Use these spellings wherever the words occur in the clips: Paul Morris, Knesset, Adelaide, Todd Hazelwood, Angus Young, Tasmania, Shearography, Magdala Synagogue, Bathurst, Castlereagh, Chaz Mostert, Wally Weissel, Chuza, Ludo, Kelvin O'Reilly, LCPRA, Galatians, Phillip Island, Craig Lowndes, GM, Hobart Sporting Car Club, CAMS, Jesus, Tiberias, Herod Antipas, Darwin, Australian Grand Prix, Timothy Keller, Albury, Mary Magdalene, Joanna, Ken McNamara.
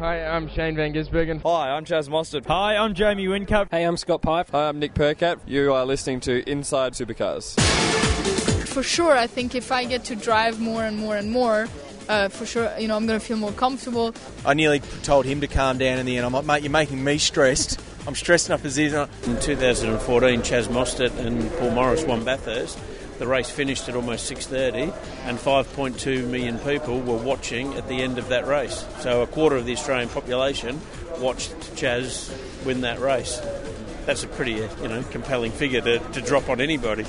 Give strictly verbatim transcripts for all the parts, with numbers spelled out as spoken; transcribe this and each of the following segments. Hi, I'm Shane Van Gisbergen. Hi, I'm Chaz Mostert. Hi, I'm Jamie Whincup. Hey, I'm Scott Pipe. Hi, I'm Nick Percat. You are listening to Inside Supercars. For sure, I think if I get to drive more and more and more, Uh, for sure, you know, I'm going to feel more comfortable. I nearly told him to calm down in the end. I'm like, mate, you're making me stressed. I'm stressed enough as is. In two thousand fourteen, Chaz Mostert and Paul Morris won Bathurst. The race finished at almost six thirty, and five point two million people were watching at the end of that race. So a quarter of the Australian population watched Chaz win that race. That's a pretty, you know, compelling figure to, to drop on anybody.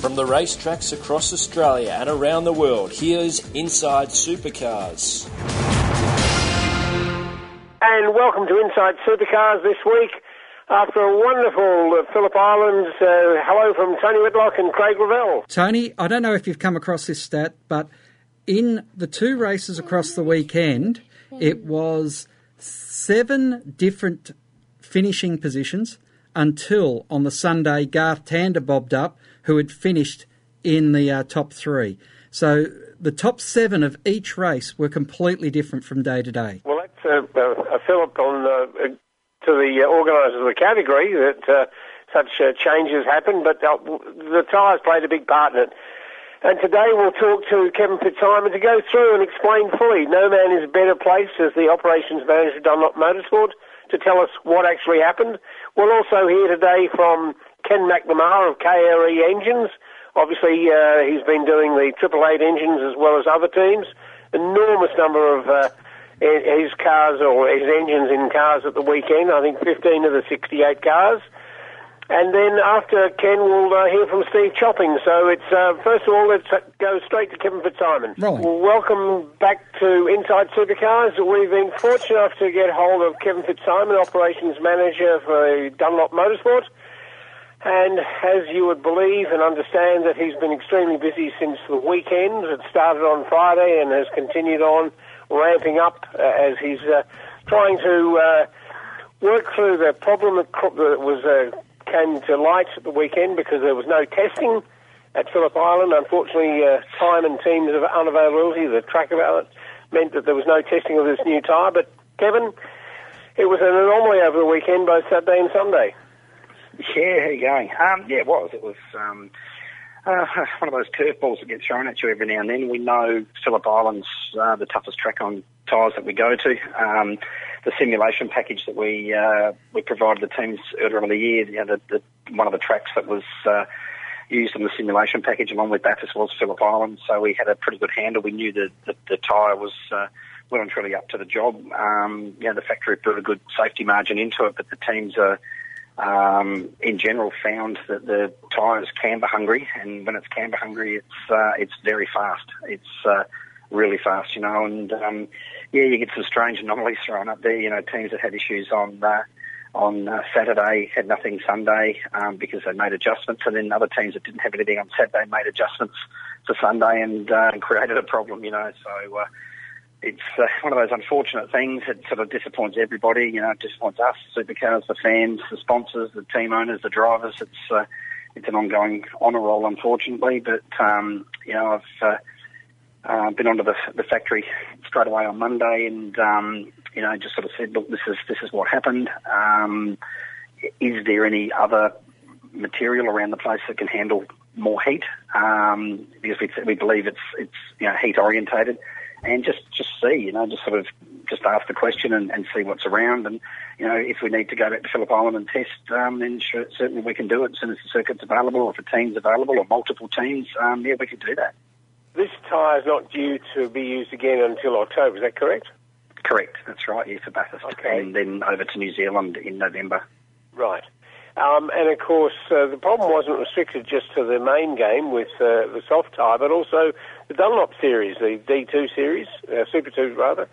From the racetracks across Australia and around the world, here's Inside Supercars. And welcome to Inside Supercars this week. After a wonderful uh, Phillip Island, uh, hello from Tony Whitlock and Craig Revell. Tony, I don't know if you've come across this stat, but in the two races across the weekend, it was seven different finishing positions until on the Sunday, Garth Tander bobbed up, who had finished in the uh, top three. So the top seven of each race were completely different from day to day. Well, that's a, a, a fillip on uh, to the organisers of the category that uh, such uh, changes happen, but the tyres played a big part in it. And today we'll talk to Kevin Fitzsimons to go through and explain fully. No man is better placed as the operations manager of Dunlop Motorsport to tell us what actually happened. We'll also hear today from Ken McNamara of K R E Engines. Obviously, uh, he's been doing the Triple Eight engines as well as other teams. Enormous number of uh, his cars or his engines in cars at the weekend. I think fifteen of the sixty-eight cars. And then after Ken, we'll uh, hear from Steve Chopping. So it's uh, first of all, let's go straight to Kevin Fitzsimons. Right. Welcome back to Inside Supercars. We've been fortunate enough to get hold of Kevin Fitzsimons, Operations Manager for Dunlop Motorsport. And as you would believe and understand that he's been extremely busy since the weekend. It started on Friday and has continued on, ramping up uh, as he's uh, trying to uh, work through the problem that was uh, came to light at the weekend because there was no testing at Phillip Island. Unfortunately, uh, time and teams of unavailability, the track about it, meant that there was no testing of this new tyre. But, Kevin, it was an anomaly over the weekend, both Saturday and Sunday. Yeah, how are you going? Um, yeah, it was. It was um, uh, one of those curveballs that gets thrown at you every now and then. We know Phillip Island's uh, the toughest track on tyres that we go to. Um, the simulation package that we uh, we provided the teams earlier in the year, you know, the, the, one of the tracks that was uh, used in the simulation package along with Bathurst was Phillip Island, so we had a pretty good handle. We knew that the, the tyre was Uh, well and truly up to the job. Um, you know, the factory put a good safety margin into it, but the teams are, um, in general, found that the tyre is camber hungry, and when it's camber hungry, it's uh, it's very fast. It's uh, really fast, you know. And um, yeah, you get some strange anomalies thrown up there. You know, teams that had issues on uh, on uh, Saturday had nothing Sunday um, because they made adjustments, and then other teams that didn't have anything on Saturday made adjustments to Sunday and uh, created a problem, you know. So. Uh, It's uh, one of those unfortunate things that sort of disappoints everybody, you know, it disappoints us, supercars, the fans, the sponsors, the team owners, the drivers. It's uh, it's an ongoing honour roll, unfortunately, but, um, you know, I've uh, uh, been onto the, the factory straight away on Monday and, um, you know, just sort of said, look, this is, this is what happened. Um, is there any other material around the place that can handle more heat? Um, because we, we believe it's, it's, you know, heat orientated. And just, just see, you know, just sort of just ask the question and, and see what's around. And, you know, if we need to go back to Phillip Island and test, um, then sure, certainly we can do it as soon as the circuit's available or if a team's available or multiple teams. Um, yeah, we can do that. This tyre's not due to be used again until October, is that correct? Correct, that's right, yeah, for Bathurst. Okay. And then over to New Zealand in November. Right. Um, and, of course, uh, the problem wasn't restricted just to the main game with uh, the soft tyre, but also the Dunlop series, the D two series, uh, Super two, rather,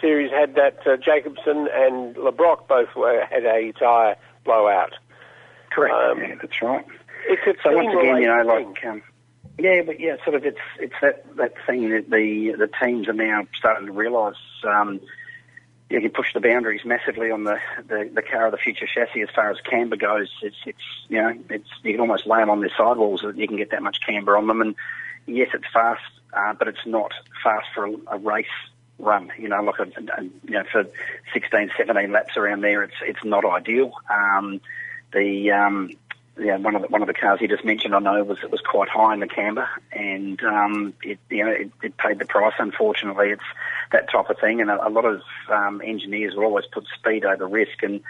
series had that uh, Jacobson and Le Brocq both were, had a tyre blowout. Correct, um, yeah, that's right. It's a so, once again, you know, like, um, yeah, but, yeah, sort of it's it's that, that thing that the, the teams are now starting to realise. Um, You can push the boundaries massively on the, the, the car of the future chassis as far as camber goes. It's, it's you know, it's you can almost lay them on their sidewalls that you can get that much camber on them. And yes, it's fast, uh, but it's not fast for a, a race run. You know, like a, a, you know, for sixteen, seventeen laps around there, it's it's not ideal. Um, the um, yeah, one of the, one of the cars you just mentioned, I know, was it was quite high in the camber, and um, it you know it, it paid the price. Unfortunately, it's that type of thing, and a, a lot of um, engineers will always put speed over risk. And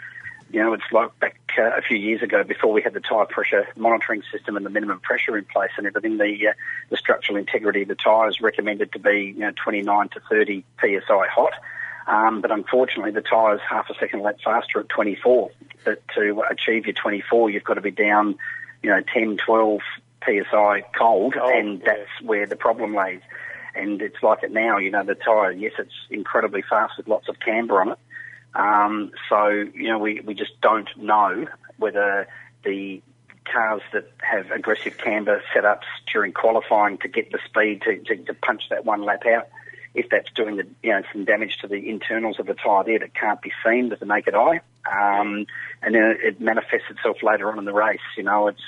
you know, it's like back uh, a few years ago, before we had the tyre pressure monitoring system and the minimum pressure in place and everything, the, uh, the structural integrity of the tyre is recommended to be, you know, twenty-nine to thirty P S I hot. Um, but unfortunately, the tyre's half a second lap faster at twenty-four. But to achieve your twenty-four, you've got to be down, you know, ten, twelve P S I cold, oh, and yeah. That's where the problem lays. And it's like it now, you know, the tyre, yes, it's incredibly fast with lots of camber on it. Um, so, you know, we, we just don't know whether the cars that have aggressive camber setups during qualifying to get the speed to, to, to punch that one lap out, if that's doing the, you know, some damage to the internals of the tyre there that can't be seen with the naked eye. Um, and then it manifests itself later on in the race. You know, it's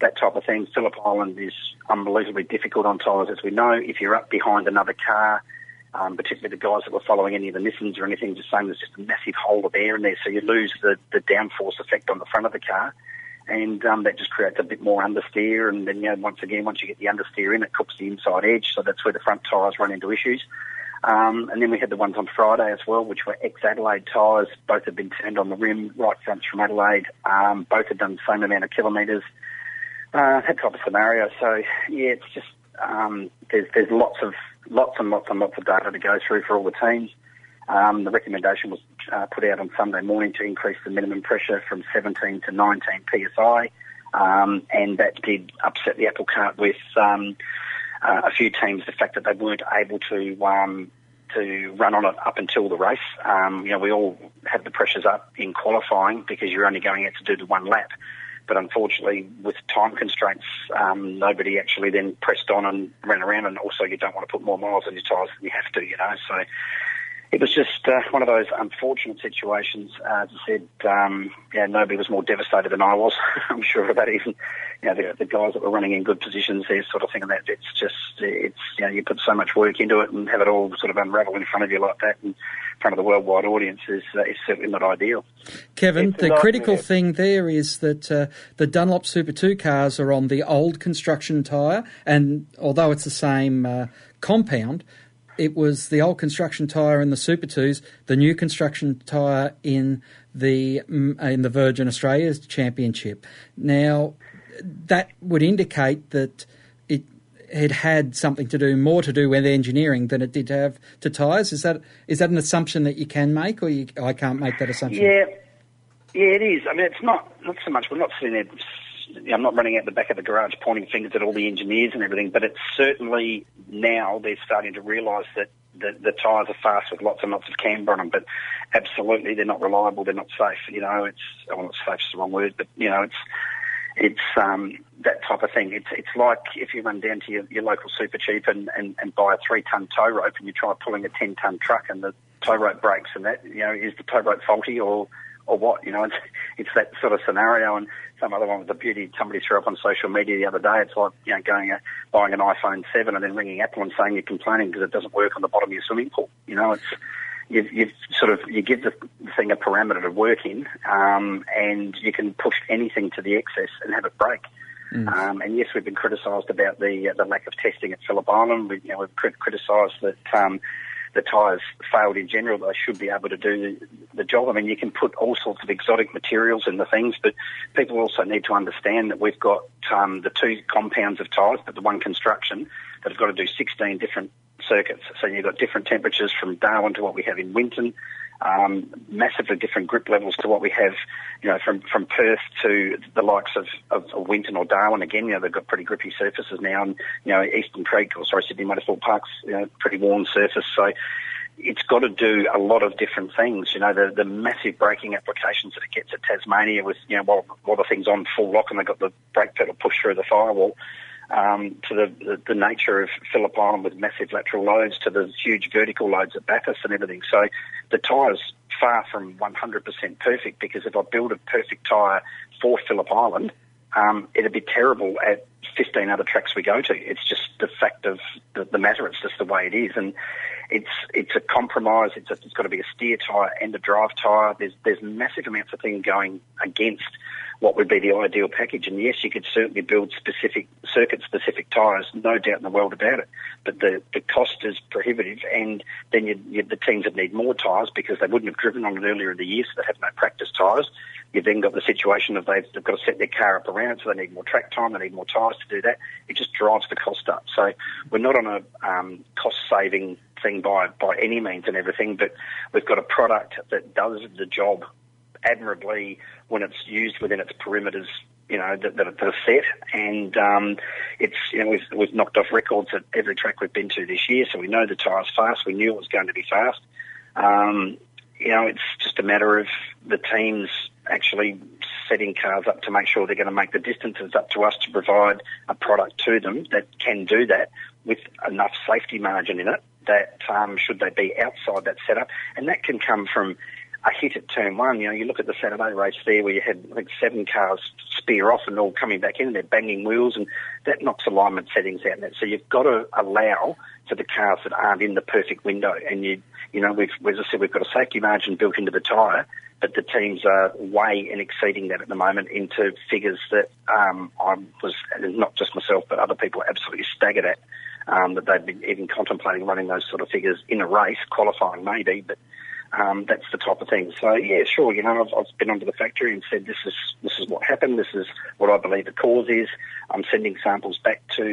that type of thing. Phillip Island is unbelievably difficult on tyres, as we know. If you're up behind another car, Um, particularly the guys that were following any of the Nissans or anything, just saying there's just a massive hole of air in there, so you lose the, the downforce effect on the front of the car, and um, that just creates a bit more understeer, and then, you know, once again, once you get the understeer in, it cooks the inside edge, so that's where the front tyres run into issues. Um, and then we had the ones on Friday as well, which were ex-Adelaide tyres. Both had been turned on the rim, right fronts from Adelaide. Um, both had done the same amount of kilometres. Uh, that type of scenario. So, yeah, it's just... Um, there's there's lots of lots and lots and lots of data to go through for all the teams. Um, the recommendation was uh, put out on Sunday morning to increase the minimum pressure from seventeen to nineteen P S I, um, and that did upset the apple cart with um, uh, a few teams. The fact that they weren't able to um, to run on it up until the race. Um, you know, we all had the pressures up in qualifying because you're only going out to do the one lap. But unfortunately, with time constraints, um, nobody actually then pressed on and ran around. And also, you don't want to put more miles on your tyres than you have to, you know. So it was just uh, one of those unfortunate situations. Uh, as I said, um, yeah, nobody was more devastated than I was. I'm sure about even, you know, the, the guys that were running in good positions, they're sort of thinking that it's just, it's, you know, you put so much work into it and have it all sort of unravel in front of you like that and in front of the worldwide audience is, uh, is certainly not ideal. Kevin, it's the critical minute. thing there is that uh, the Dunlop Super two cars are on the old construction tyre, and although it's the same uh, compound, it was the old construction tyre in the Super twos, the new construction tyre in the in the Virgin Australia's Championship. Now, that would indicate that it had had something to do, more to do with engineering than it did have to tyres. Is that is that an assumption that you can make, or you, I can't make that assumption? Yeah, yeah, it is. I mean, it's not not so much. We're not sitting there. I'm not running out the back of the garage pointing fingers at all the engineers and everything, but it's certainly now they're starting to realise that the, the tyres are fast with lots and lots of camber on them, but absolutely they're not reliable, they're not safe. You know, it's, well, not safe is the wrong word, but, you know, it's it's um, that type of thing. It's it's like if you run down to your, your local super cheap and, and, and buy a three-tonne tow rope and you try pulling a ten-tonne truck and the tow rope breaks, and that, you know, is the tow rope faulty or... or what, you know, it's, it's that sort of scenario. And some other one with the beauty somebody threw up on social media the other day, it's like, you know, going uh, buying an iPhone seven and then ringing Apple and saying you're complaining because it doesn't work on the bottom of your swimming pool. You know, it's, you've, you've sort of, you give the thing a parameter to work in, um, and you can push anything to the excess and have it break. Mm. Um, and yes, we've been criticised about the uh, the lack of testing at Phillip Island. We, you know, we've crit- criticised that, um, the tyres failed in general, they should be able to do the job. I mean, you can put all sorts of exotic materials in the things, but people also need to understand that we've got um, the two compounds of tyres, but the one construction, that have got to do sixteen different circuits. So you've got different temperatures from Darwin to what we have in Winton, um, massively different grip levels to what we have, you know, from, from Perth to the likes of, of, of Winton or Darwin. Again, you know, they've got pretty grippy surfaces now, and, you know, Eastern Creek, or sorry, Sydney Motorsport Park's, you know, pretty worn surface. So it's got to do a lot of different things. You know, the, the massive braking applications that it gets at Tasmania with, you know, while, while the thing's on full lock and they've got the brake pedal pushed through the firewall. Um, to the, the, the nature of Phillip Island with massive lateral loads to the huge vertical loads at Bathurst and everything. So the tyre's far from one hundred percent perfect, because if I build a perfect tyre for Phillip Island, um, it'd be terrible at fifteen other tracks we go to. It's just the fact of the, the matter. It's just the way it is, and it's it's a compromise. It's a, it's got to be a steer tyre and a drive tyre. There's there's massive amounts of things going against what would be the ideal package. And yes, you could certainly build specific circuit specific tyres, no doubt in the world about it. But the, the cost is prohibitive, and then you'd, you'd, the teams would need more tyres because they wouldn't have driven on it earlier in the year, so they have no practice tyres. You've then got the situation of they've, they've got to set their car up around, so they need more track time, they need more tyres to do that. It just drives the cost up. So we're not on a um, cost-saving thing by, by any means and everything, but we've got a product that does the job admirably when it's used within its perimeters, you know, that, that are set. And um, it's, you know, we've, we've knocked off records at every track we've been to this year, so we know the tyre's fast. We knew it was going to be fast. Um, you know, it's just a matter of the teams actually setting cars up to make sure they're going to make the distances up to us to provide a product to them that can do that with enough safety margin in it that um, should they be outside that setup. And that can come from a hit at turn one. You know, you look at the Saturday race there where you had, I think, seven cars spear off and all coming back in and they're banging wheels, and that knocks alignment settings out. So you've got to allow for the cars that aren't in the perfect window. And, you you know, we've, as I said, we've got a safety margin built into the tyre, but the teams are way and exceeding that at the moment into figures that um, I was, not just myself, but other people absolutely staggered at, um, that they've been even contemplating running those sort of figures in a race, qualifying maybe, but Um, that's the type of thing. So, yeah, sure, you know, I've, I've been onto the factory and said this is this is what happened, this is what I believe the cause is. I'm sending samples back to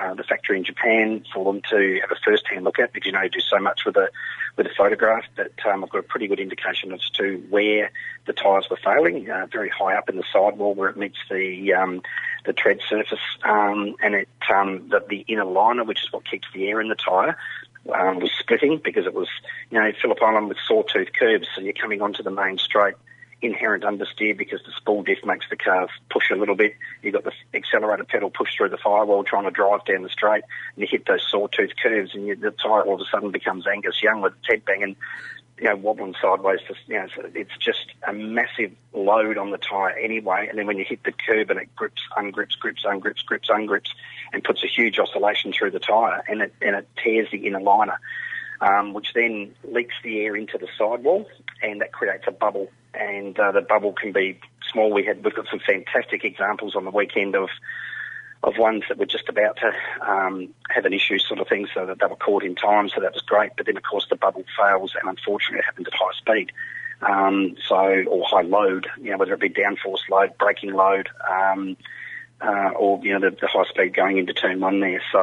uh, the factory in Japan for them to have a first-hand look at, because, you know, you do so much with a, with a photograph, but um, I've got a pretty good indication as to where the tyres were failing, uh, very high up in the sidewall where it meets the um, the tread surface, um, and it um, the, the inner liner, which is what keeps the air in the tyre, Um, was splitting because it was, you know, Phillip Island with sawtooth curbs, so you're coming onto the main straight, inherent understeer because the spool diff makes the car push a little bit. You've got the accelerator pedal pushed through the firewall trying to drive down the straight, and you hit those sawtooth curves, and you, the tyre all of a sudden becomes Angus Young with its head banging, you know, wobbling sideways. Just, you know, so it's just a massive load on the tyre anyway, and then when you hit the curb and it grips, ungrips, grips, ungrips, grips, ungrips, and puts a huge oscillation through the tyre, and it and it tears the inner liner, um, which then leaks the air into the sidewall, and that creates a bubble, and uh, the bubble can be small. We had, we've got some fantastic examples on the weekend of of ones that were just about to um, have an issue sort of thing, so that they were caught in time, so that was great. But then, of course, the bubble fails, and unfortunately it happened at high speed, um, so or high load, you know, whether it be downforce load, braking load, um, uh, or, you know, the, the high speed going into turn one there. So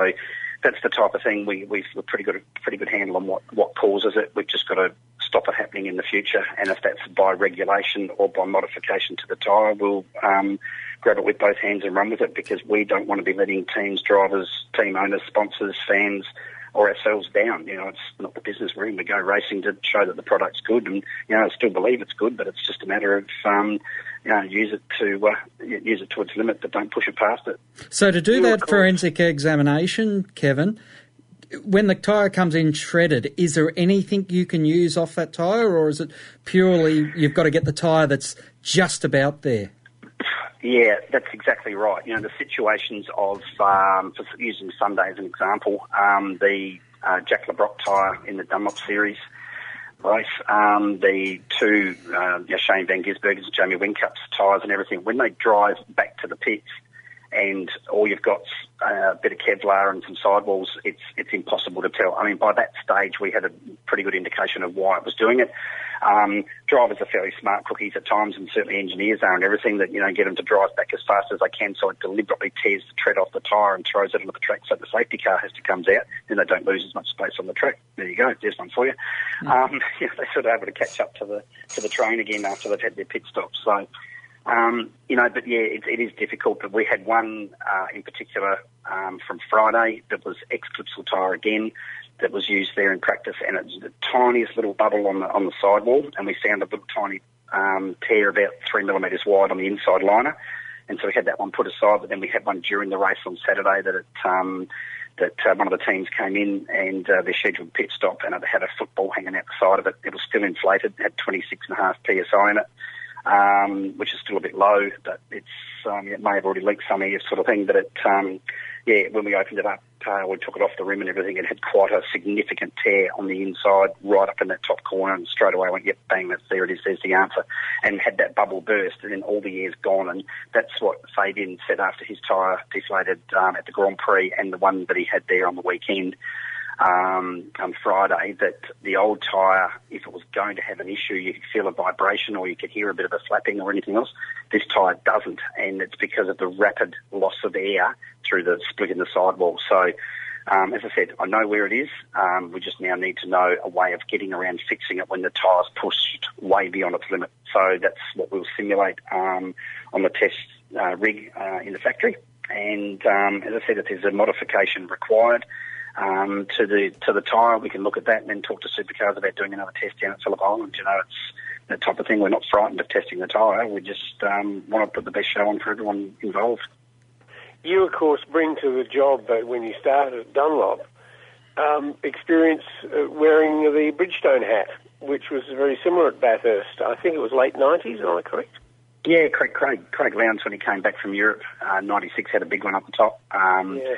that's the type of thing we, we've got a pretty good, pretty good handle on what, what causes it. We've just got to stop it happening in the future, and if that's by regulation or by modification to the tyre, we'll um, grab it with both hands and run with it, because we don't want to be letting teams, drivers, team owners, sponsors, fans or ourselves down. You know, it's not the business we're in. We go racing to show that the product's good, and, you know, I still believe it's good, but it's just a matter of, um, you know, use it to uh, use it to its limit, but don't push it past it. So to do that forensic examination, Kevin, when the tyre comes in shredded, is there anything you can use off that tyre, or is it purely you've got to get the tyre that's just about there? Yeah, that's exactly right. You know, the situations of, um, for using Sunday as an example, um, the uh, Jack Le Brocq tyre in the Dunlop series race, um, the two uh, you know, Shane Van Gisbergen's and Jamie Whincup's tyres and everything, when they drive back to the pits, and all you've got's a bit of Kevlar and some sidewalls, it's it's impossible to tell. I mean, by that stage, we had a pretty good indication of why it was doing it. Um, drivers are fairly smart cookies at times, and certainly engineers are, and everything that, you know, get them to drive back as fast as they can, so it deliberately tears the tread off the tyre and throws it onto the track, so the safety car has to come out, then they don't lose as much space on the track. There you go, there's one for you. Mm-hmm. Um, you know, they're sort of able to catch up to the to the train again after they've had their pit stops. So, Um, you know, but yeah, it, it is difficult. But we had one uh, in particular um, from Friday that was ex-Clipsal tyre again that was used there in practice, and it was the tiniest little bubble on the on the sidewall, and we found a little tiny um, tear about three millimetres wide on the inside liner, and so we had that one put aside. But then we had one during the race on Saturday that it, um, that uh, one of the teams came in and uh, their scheduled pit stop, and it had a football hanging out the side of it. It was still inflated, had twenty-six point five P S I in it. um, which is still a bit low, but it's um, it may have already leaked some air sort of thing. But it, um, yeah, when we opened it up, uh, we took it off the rim and everything. It had quite a significant tear on the inside, right up in that top corner, and straight away went, yep, bang, that's, there it is, there's the answer, and had that bubble burst, and then all the air's gone. And that's what Fabian said after his tyre deflated um, at the Grand Prix and the one that he had there on the weekend. Um, on Friday, that the old tyre, if it was going to have an issue, you could feel a vibration or you could hear a bit of a flapping or anything else. This tyre doesn't, and it's because of the rapid loss of air through the split in the sidewall. So, um, as I said, I know where it is. Um, we just now need to know a way of getting around fixing it when the tyre's pushed way beyond its limit. So that's what we'll simulate um, on the test uh, rig uh, in the factory. And um, as I said, if there's a modification required, Um, to the to the tyre, we can look at that and then talk to Supercars about doing another test down at Phillip Island. You know, it's that type of thing. We're not frightened of testing the tyre. We just um, want to put the best show on for everyone involved. You, of course, bring to the job uh, when you started at Dunlop um, experience uh, wearing the Bridgestone hat, which was very similar at Bathurst. I think it was late nineties, am I correct? Yeah, Craig, Craig, Craig Lowndes, when he came back from Europe, uh, ninety-six, had a big one up the top. Um, yeah.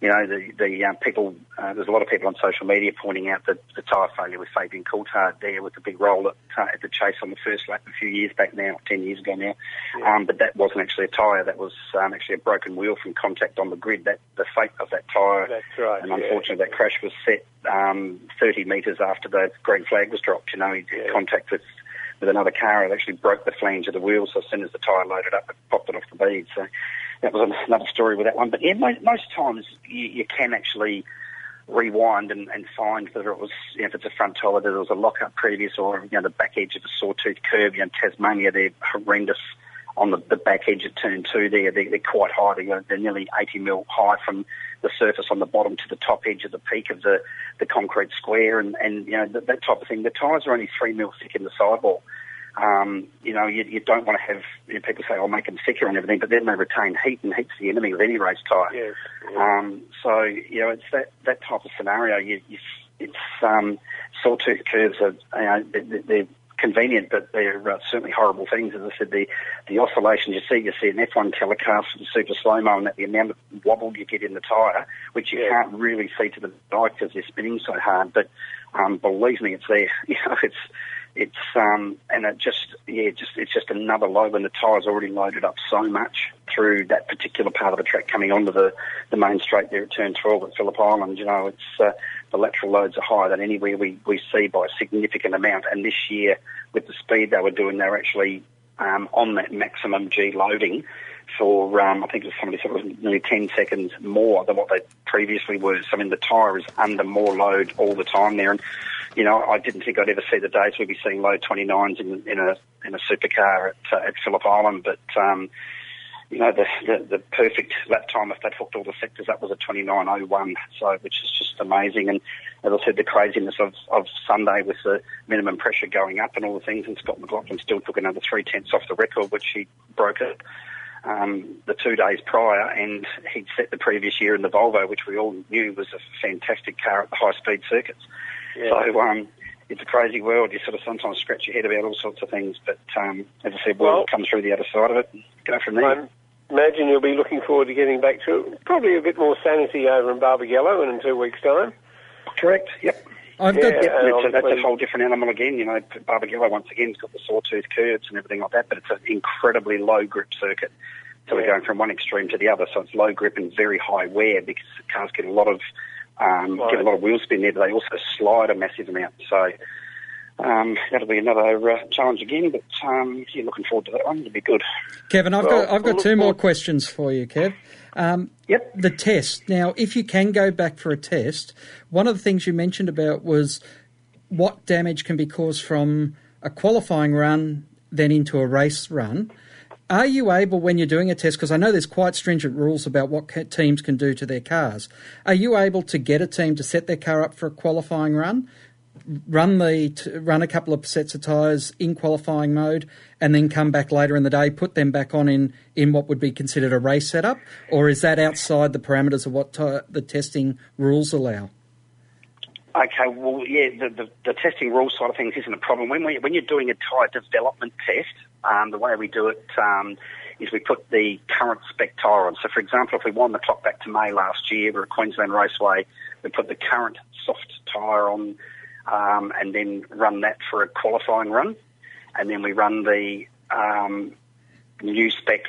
You know, the, the um, people, uh, there's a lot of people on social media pointing out that the tyre failure with Fabian Coulthard there with the big roll at, uh, at the chase on the first lap a few years back now, ten years ago now. Yeah. Um, but that wasn't actually a tyre. That was um, actually a broken wheel from contact on the grid. That the fate of that tyre. That's right. And unfortunately, yeah. that crash was set um, thirty metres after the green flag was dropped. You know, he did yeah. contact with, with another car. It actually broke the flange of the wheel. So as soon as the tyre loaded up, it popped it off the bead. So that was another story with that one. But yeah, most, most times you, you can actually rewind and, and find whether it was, you know, if it's a front tyre, whether there was a lock-up previous or, you know, the back edge of a sawtooth curve. You know, in Tasmania, they're horrendous on the, the back edge at turn two there. They're, they're quite high. They're, they're nearly eighty mil high from the surface on the bottom to the top edge of the peak of the, the concrete square and, and you know, that, that type of thing. The tyres are only three mil thick in the sidewall. Um, you know, you, you don't want to have, you know, people say, I'll make them thicker and everything, but then they retain heat, and heat's the enemy with any race tyre. Yes, yes. Um, so, you know, it's that, that type of scenario. You, you, it's um, sawtooth curves are, you know, they're, they're convenient, but they're uh, certainly horrible things. As I said, the, the oscillations you see, you see an F one telecast with a super slow-mo, and that the amount of wobble you get in the tyre, which you yeah. can't really see to the eye because they're spinning so hard, but um, believe me, it's there. You know, it's... It's um and it just yeah just it's just another load when the tyre's already loaded up so much through that particular part of the track coming onto the, the main straight there at turn twelve at Phillip Island. You know, it's uh, the lateral loads are higher than anywhere we, we see by a significant amount. And this year with the speed they were doing, they were actually um on that maximum G loading for um I think it was somebody said it was nearly ten seconds more than what they previously were. So I mean the tyre is under more load all the time there. And you know, I didn't think I'd ever see the days we'd be seeing low twenty-nines in, in a in a supercar at uh, at Phillip Island. But um, you know, the, the the perfect lap time if they'd hooked all the sectors up was a twenty-nine oh one. So, which is just amazing. And as I said, the craziness of, of Sunday with the minimum pressure going up and all the things. And Scott McLaughlin still took another three tenths off the record, which he broke it um, the two days prior, and he'd set the previous year in the Volvo, which we all knew was a fantastic car at the high speed circuits. Yeah. So um, it's a crazy world. You sort of sometimes scratch your head about all sorts of things. But um, as I said, we'll, well come through the other side of it and go from there. I imagine you'll be looking forward to getting back to it. Probably a bit more sanity over in Barbagallo and in two weeks' time. Correct, yep. I've got, yeah, yep. That's, a, that's a whole different animal again. You know, Barbagallo, once again, has got the sawtooth curves and everything like that, but it's an incredibly low-grip circuit. So yeah. we're going from one extreme to the other. So it's low grip and very high wear because cars get a lot of... Um, right. Get a lot of wheel spin there, but they also slide a massive amount. So um, that'll be another uh, challenge again. But um, yeah, looking forward to that one. It'll be good. Kevin, I've well, got I've got we'll two more forward. questions for you, Kev. Um, yep. The test. Now, if you can go back for a test, one of the things you mentioned about was what damage can be caused from a qualifying run then into a race run. Are you able, when you're doing a test, because I know there's quite stringent rules about what ca- teams can do to their cars, are you able to get a team to set their car up for a qualifying run, run the t- run a couple of sets of tyres in qualifying mode, and then come back later in the day, put them back on in, in what would be considered a race setup? Or is that outside the parameters of what t- the testing rules allow? Okay, well, yeah, the, the, the testing rule side of things isn't a problem. When we, when you're doing a tyre development test, um, the way we do it um, is we put the current spec tyre on. So, for example, if we wind the clock back to May last year, we were at Queensland Raceway, we put the current soft tyre on um, and then run that for a qualifying run. And then we run the um, new spec,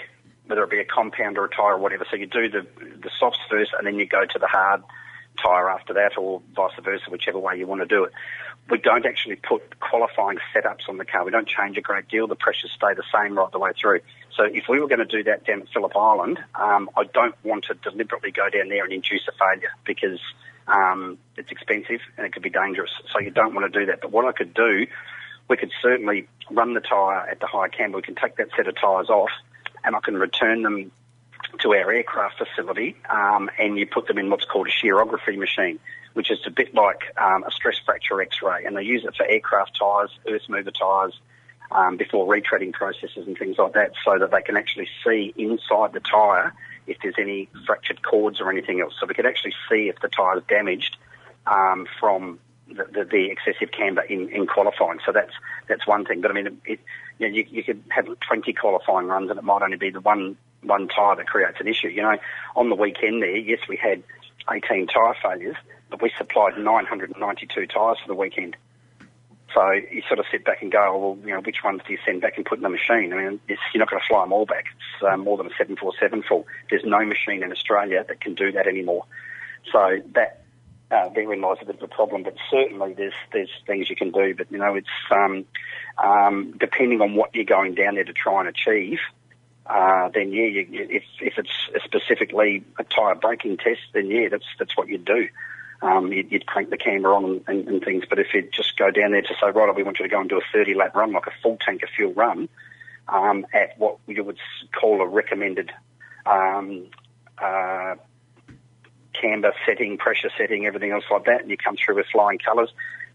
whether it be a compound or a tyre or whatever. So you do the, the softs first and then you go to the hard tyre after that, or vice versa, whichever way you want to do it. We don't actually put qualifying setups on the car. We don't change a great deal. The pressures stay the same right the way through. So if we were going to do that down at Phillip Island, um, I don't want to deliberately go down there and induce a failure because um, it's expensive and it could be dangerous. So you don't want to do that. But what I could do, we could certainly run the tyre at the high cam. We can take that set of tyres off and I can return them to our aircraft facility, um, and you put them in what's called a shearography machine, which is a bit like um, a stress fracture X-ray, and they use it for aircraft tyres, earth mover tyres, um, before retreading processes and things like that, so that they can actually see inside the tyre if there's any fractured cords or anything else. So we could actually see if the tyre is damaged um, from the, the, the excessive camber in, in qualifying. So that's that's one thing. But I mean, it, you know, you, you could have twenty qualifying runs, and it might only be the one. one tyre that creates an issue. You know, on the weekend there, yes, we had eighteen tyre failures, but we supplied nine hundred ninety-two tyres for the weekend. So you sort of sit back and go, oh, well, you know, which ones do you send back and put in the machine? I mean, it's, you're not going to fly them all back. It's um, more than a seven forty-seven full. There's no machine in Australia that can do that anymore. So that uh, therein lies a bit of a problem, but certainly there's there's things you can do. But, you know, it's um, um, depending on what you're going down there to try and achieve, Uh, then yeah, you, if, if it's specifically a tyre braking test, then yeah, that's that's what you'd do. Um, you'd, you'd crank the camber on and, and, and things. But if you just go down there to say, right, we want you to go and do a thirty lap run, like a full tank of fuel run, um, at what you would call a recommended um, uh, camber setting, pressure setting, everything else like that, and you come through with flying colours,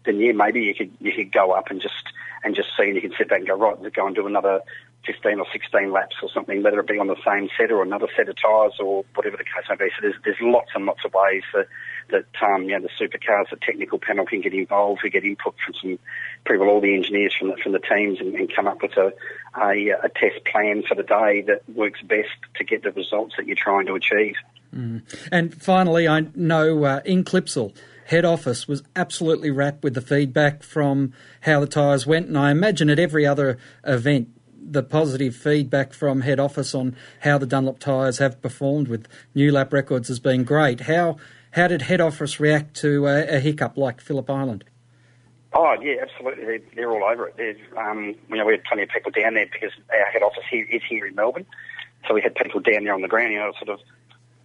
then yeah, maybe you could you could go up and just and just see, and you can sit back and go, right, let's go and do another fifteen or sixteen laps or something, whether it be on the same set or another set of tyres or whatever the case may be. So there's there's lots and lots of ways that, that um, you know, the supercars, the technical panel can get involved. We get input from some, pretty well all the engineers from the, from the teams and, and come up with a, a, a test plan for the day that works best to get the results that you're trying to achieve. Mm. And finally, I know uh, in Clipsal, head office was absolutely wrapped with the feedback from how the tyres went, and I imagine at every other event, the positive feedback from head office on how the Dunlop tyres have performed with new lap records has been great. How how did head office react to a, a hiccup like Phillip Island? Oh, yeah, absolutely. They're, they're all over it. They're, um, you know, we had plenty of people down there because our head office here is here in Melbourne. So we had people down there on the ground, you know, sort of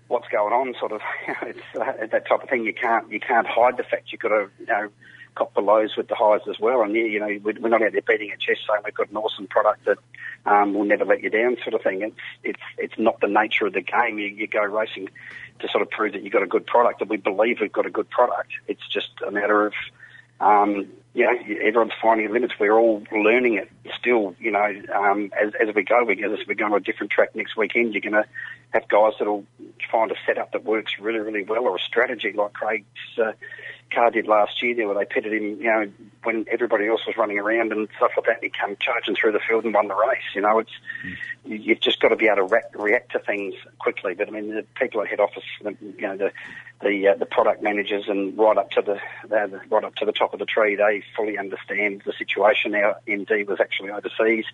what's going on, sort of, you know, it's uh, that type of thing. You can't, you can't hide the fact you've got to, you know, cop the lows with the highs as well, and you know we're not out there beating a chest saying we've got an awesome product that um, will never let you down, sort of thing. It's it's it's not the nature of the game. You, you go racing to sort of prove that you've got a good product, and we believe we've got a good product. It's just a matter of um, you know everyone's finding limits. We're all learning it still. You know um, as as we go, we as we're going to a different track next weekend. You're going to have guys that'll find a setup that works really really well, or a strategy like Craig's Uh, car did last year there, where they pitted him, you know, when everybody else was running around and stuff like that, and he came charging through the field and won the race. You know, it's mm. you've just got to be able to react, react to things quickly. But I mean, the people at head office, the, you know, the the, uh, the product managers, and right up to the, the right up to the top of the tree, they fully understand the situation. Our M D was actually overseas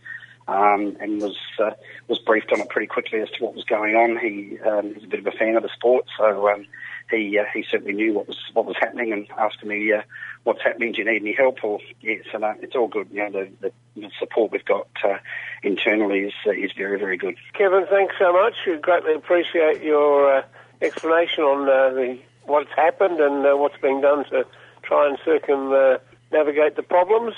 um, and was uh, was briefed on it pretty quickly as to what was going on. He um, was a bit of a fan of the sport, so. Um, He uh, he certainly knew what was what was happening and asked me, uh, "What's happening? Do you need any help?" Or yeah, so no, it's all good. You know, the, the support we've got uh, internally is uh, is very very good. Kevin, thanks so much. We greatly appreciate your uh, explanation on uh, the, what's happened and uh, what's being done to try and circumnavigate uh, the problems.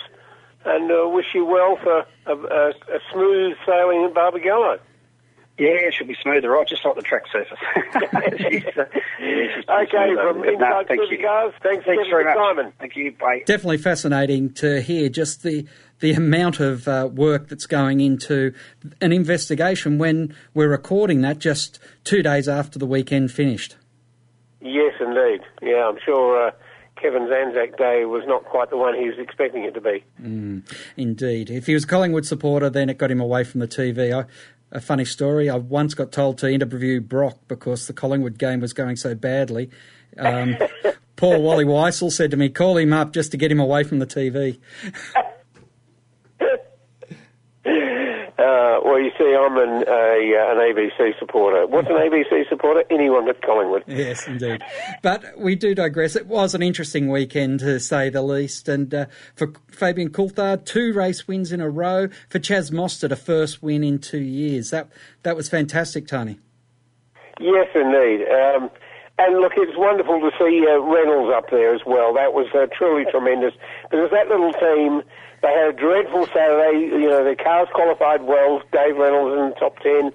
And uh, wish you well for a, a, a smooth sailing in Barbagallo. Yeah, it should be smoother, right? Just like the track surface. it's, uh, it's okay, smoother. From Inside no, thank you. Cars, thanks, thanks very much, Simon. Thank you, bye. Definitely fascinating to hear just the the amount of uh, work that's going into an investigation when we're recording that just two days after the weekend finished. Yes, indeed. Yeah, I'm sure uh, Kevin's Anzac Day was not quite the one he was expecting it to be. Mm, indeed. If he was a Collingwood supporter, then it got him away from the T V. I, a funny story, I once got told to interview Brock because the Collingwood game was going so badly. Um, poor Wally Weissel said to me, call him up just to get him away from the T V. Uh, well, you see, I'm an, a, uh, an A B C supporter. What's an A B C supporter? Anyone but Collingwood. Yes, indeed. But we do digress. It was an interesting weekend, to say the least. And uh, for Fabian Coulthard, two race wins in a row. For Chaz Mostert, a first win in two years. That that was fantastic, Tony. Yes, indeed. Um, and, look, it's wonderful to see uh, Reynolds up there as well. That was uh, truly tremendous. Because that little team... They had a dreadful Saturday. You know, the cars qualified well. Dave Reynolds in the top ten,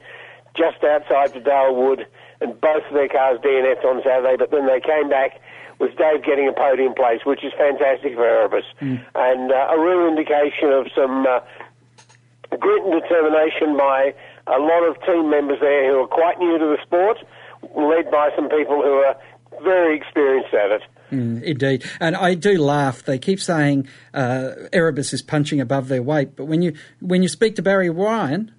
just outside the Dale Wood, and both of their cars D N F'd on Saturday. But then they came back with Dave getting a podium place, which is fantastic for Erebus. Mm. And uh, a real indication of some uh, grit and determination by a lot of team members there who are quite new to the sport, led by some people who are very experienced at it. Mm, indeed. And I do laugh. They keep saying uh, Erebus is punching above their weight. But when you when you speak to Barry Ryan,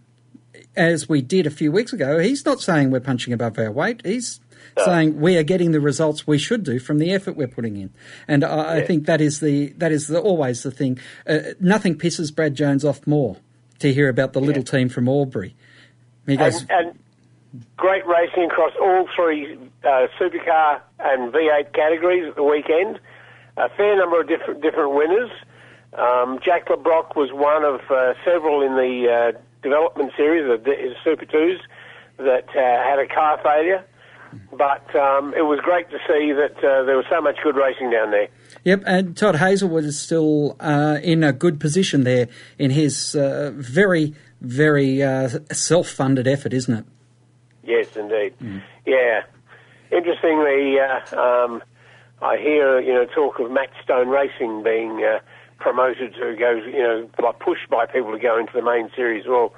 as we did a few weeks ago, he's not saying we're punching above our weight. He's no. saying we are getting the results we should do from the effort we're putting in. And I, yeah. I think that is the that is the, always the thing. Uh, nothing pisses Brad Jones off more to hear about the yeah. little team from Albury. He goes... And, and- Great racing across all three uh, supercar and V eight categories at the weekend. A fair number of different different winners. Um, Jack Le Brocq was one of uh, several in the uh, development series, the Super twos, that uh, had a car failure. But um, it was great to see that uh, there was so much good racing down there. Yep, and Todd Hazelwood is still uh, in a good position there in his uh, very, very uh, self-funded effort, isn't it? Yes, indeed. Mm. Yeah. Interestingly, uh, um, I hear, you know, talk of Matt Stone Racing being uh, promoted to go, you know, like pushed by people to go into the main series. Well,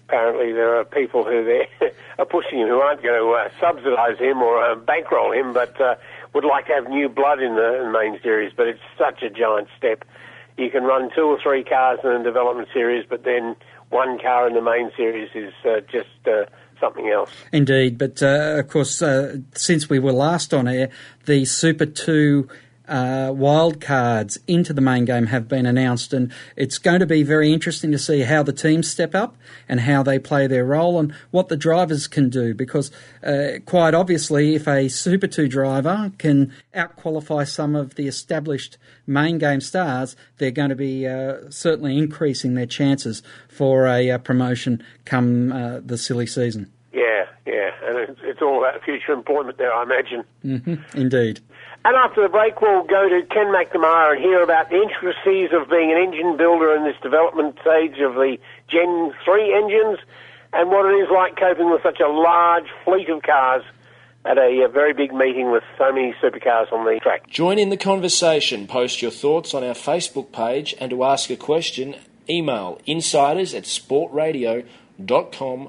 apparently there are people who there are pushing him who aren't going to uh, subsidise him or uh, bankroll him, but uh, would like to have new blood in the, in the main series. But it's such a giant step. You can run two or three cars in the development series, but then one car in the main series is uh, just... Uh, something else. Indeed, but uh, of course, uh, since we were last on air, the Super two uh, wild cards into the main game have been announced, and it's going to be very interesting to see how the teams step up and how they play their role and what the drivers can do, because uh, quite obviously, if a Super two driver can out-qualify some of the established main game stars, they're going to be uh, certainly increasing their chances for a uh, promotion come uh, the silly season. Yeah, yeah, and it's, it's all about future employment there, I imagine. Mm-hmm. Indeed. And after the break, we'll go to Ken McNamara and hear about the intricacies of being an engine builder in this development stage of the Gen three engines and what it is like coping with such a large fleet of cars at a, a very big meeting with so many supercars on the track. Join in the conversation. Post your thoughts on our Facebook page, and to ask a question, email insiders at sportradio dot com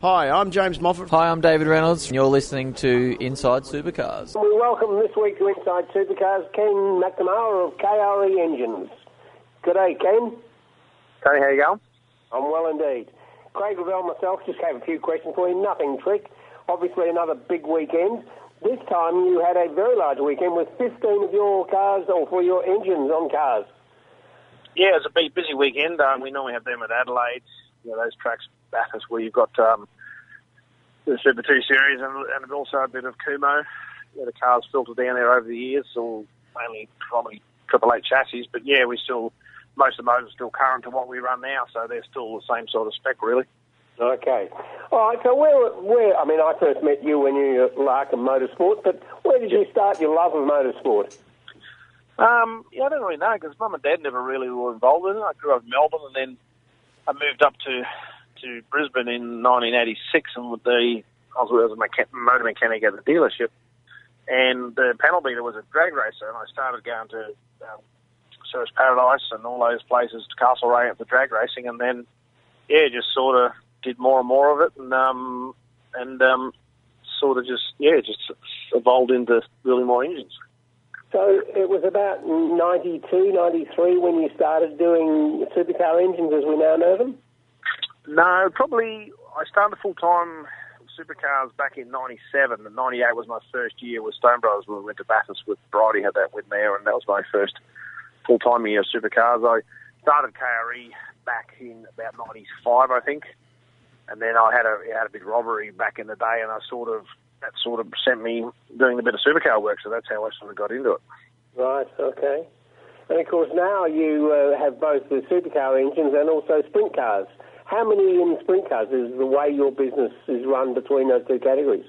Hi, I'm James Moffat. Hi, I'm David Reynolds, and you're listening to Inside Supercars. We welcome this week to Inside Supercars Ken McNamara of K R E Engines. Good day, Ken. Tony, how you going? I'm well indeed. Craig Revell, myself, just have a few questions for you. Nothing trick. Obviously, another big weekend. This time, you had a very large weekend with fifteen of your cars, or for your engines on cars. Yeah, it was a big, busy weekend. Um, we normally have them at Adelaide. You know, those tracks. Bathurst, where you've got um, the Super two Series and, and also a bit of Kumo. You know, the cars filtered down there over the years, all mainly probably Triple Eight chassis, but yeah, we still, most of the motors are still current to what we run now, so they're still the same sort of spec, really. Okay. All right, so where, where I mean, I first met you when you were at Larkham Motorsport, but where did yeah. you start your love of motorsport? Um, yeah, I don't really know, because Mum and Dad never really were involved in it. I grew up in Melbourne, and then I moved up to to Brisbane in nineteen eighty-six, and with the, I was a mechan- motor mechanic at the dealership, and the panel beater was a drag racer, and I started going to um, Surf's Paradise and all those places, to Castlereagh for drag racing, and then, yeah, just sort of did more and more of it, and um, and um, sort of just, yeah, just evolved into really more engines. So it was about ninety-two, ninety-three when you started doing supercar engines as we now know them? No, probably I started full-time supercars back in ninety-seven, and ninety-eight was my first year with Stone Brothers. We went to Bathurst with Bridie, had that win there, and that was my first full-time year of supercars. I started K R E back in about ninety-five, I think, and then I had a, had a big robbery back in the day, and I sort of... that sort of sent me doing a bit of supercar work, so that's how I sort of got into it. Right, okay. And of course now you uh, have both the supercar engines and also sprint cars. How many in sprint cars is the way your business is run between those two categories?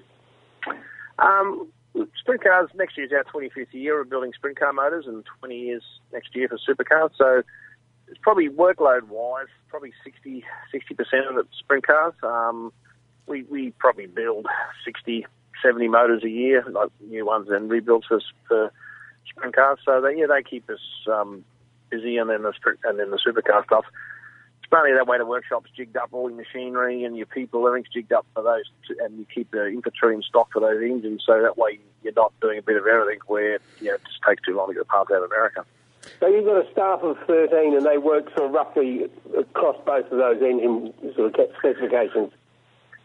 Um, sprint cars, next year is our twenty-fifth year of building sprint car motors, and twenty years next year for supercars, so it's probably workload-wise, probably sixty percent of the sprint cars. Um, we, we probably build sixty seventy motors a year, like new ones and rebuilds for, for sprint cars. So they, yeah, they keep us um, busy, and then the sprint, and then the supercar stuff. It's mainly that way. The workshop's jigged up, all your machinery and your people, everything's jigged up for those, two, and you keep the inventory in stock for those engines. So that way you're not doing a bit of everything where you know it just takes too long to get the parts out of America. So you've got a staff of thirteen, and they work sort of roughly across both of those engine sort of specifications.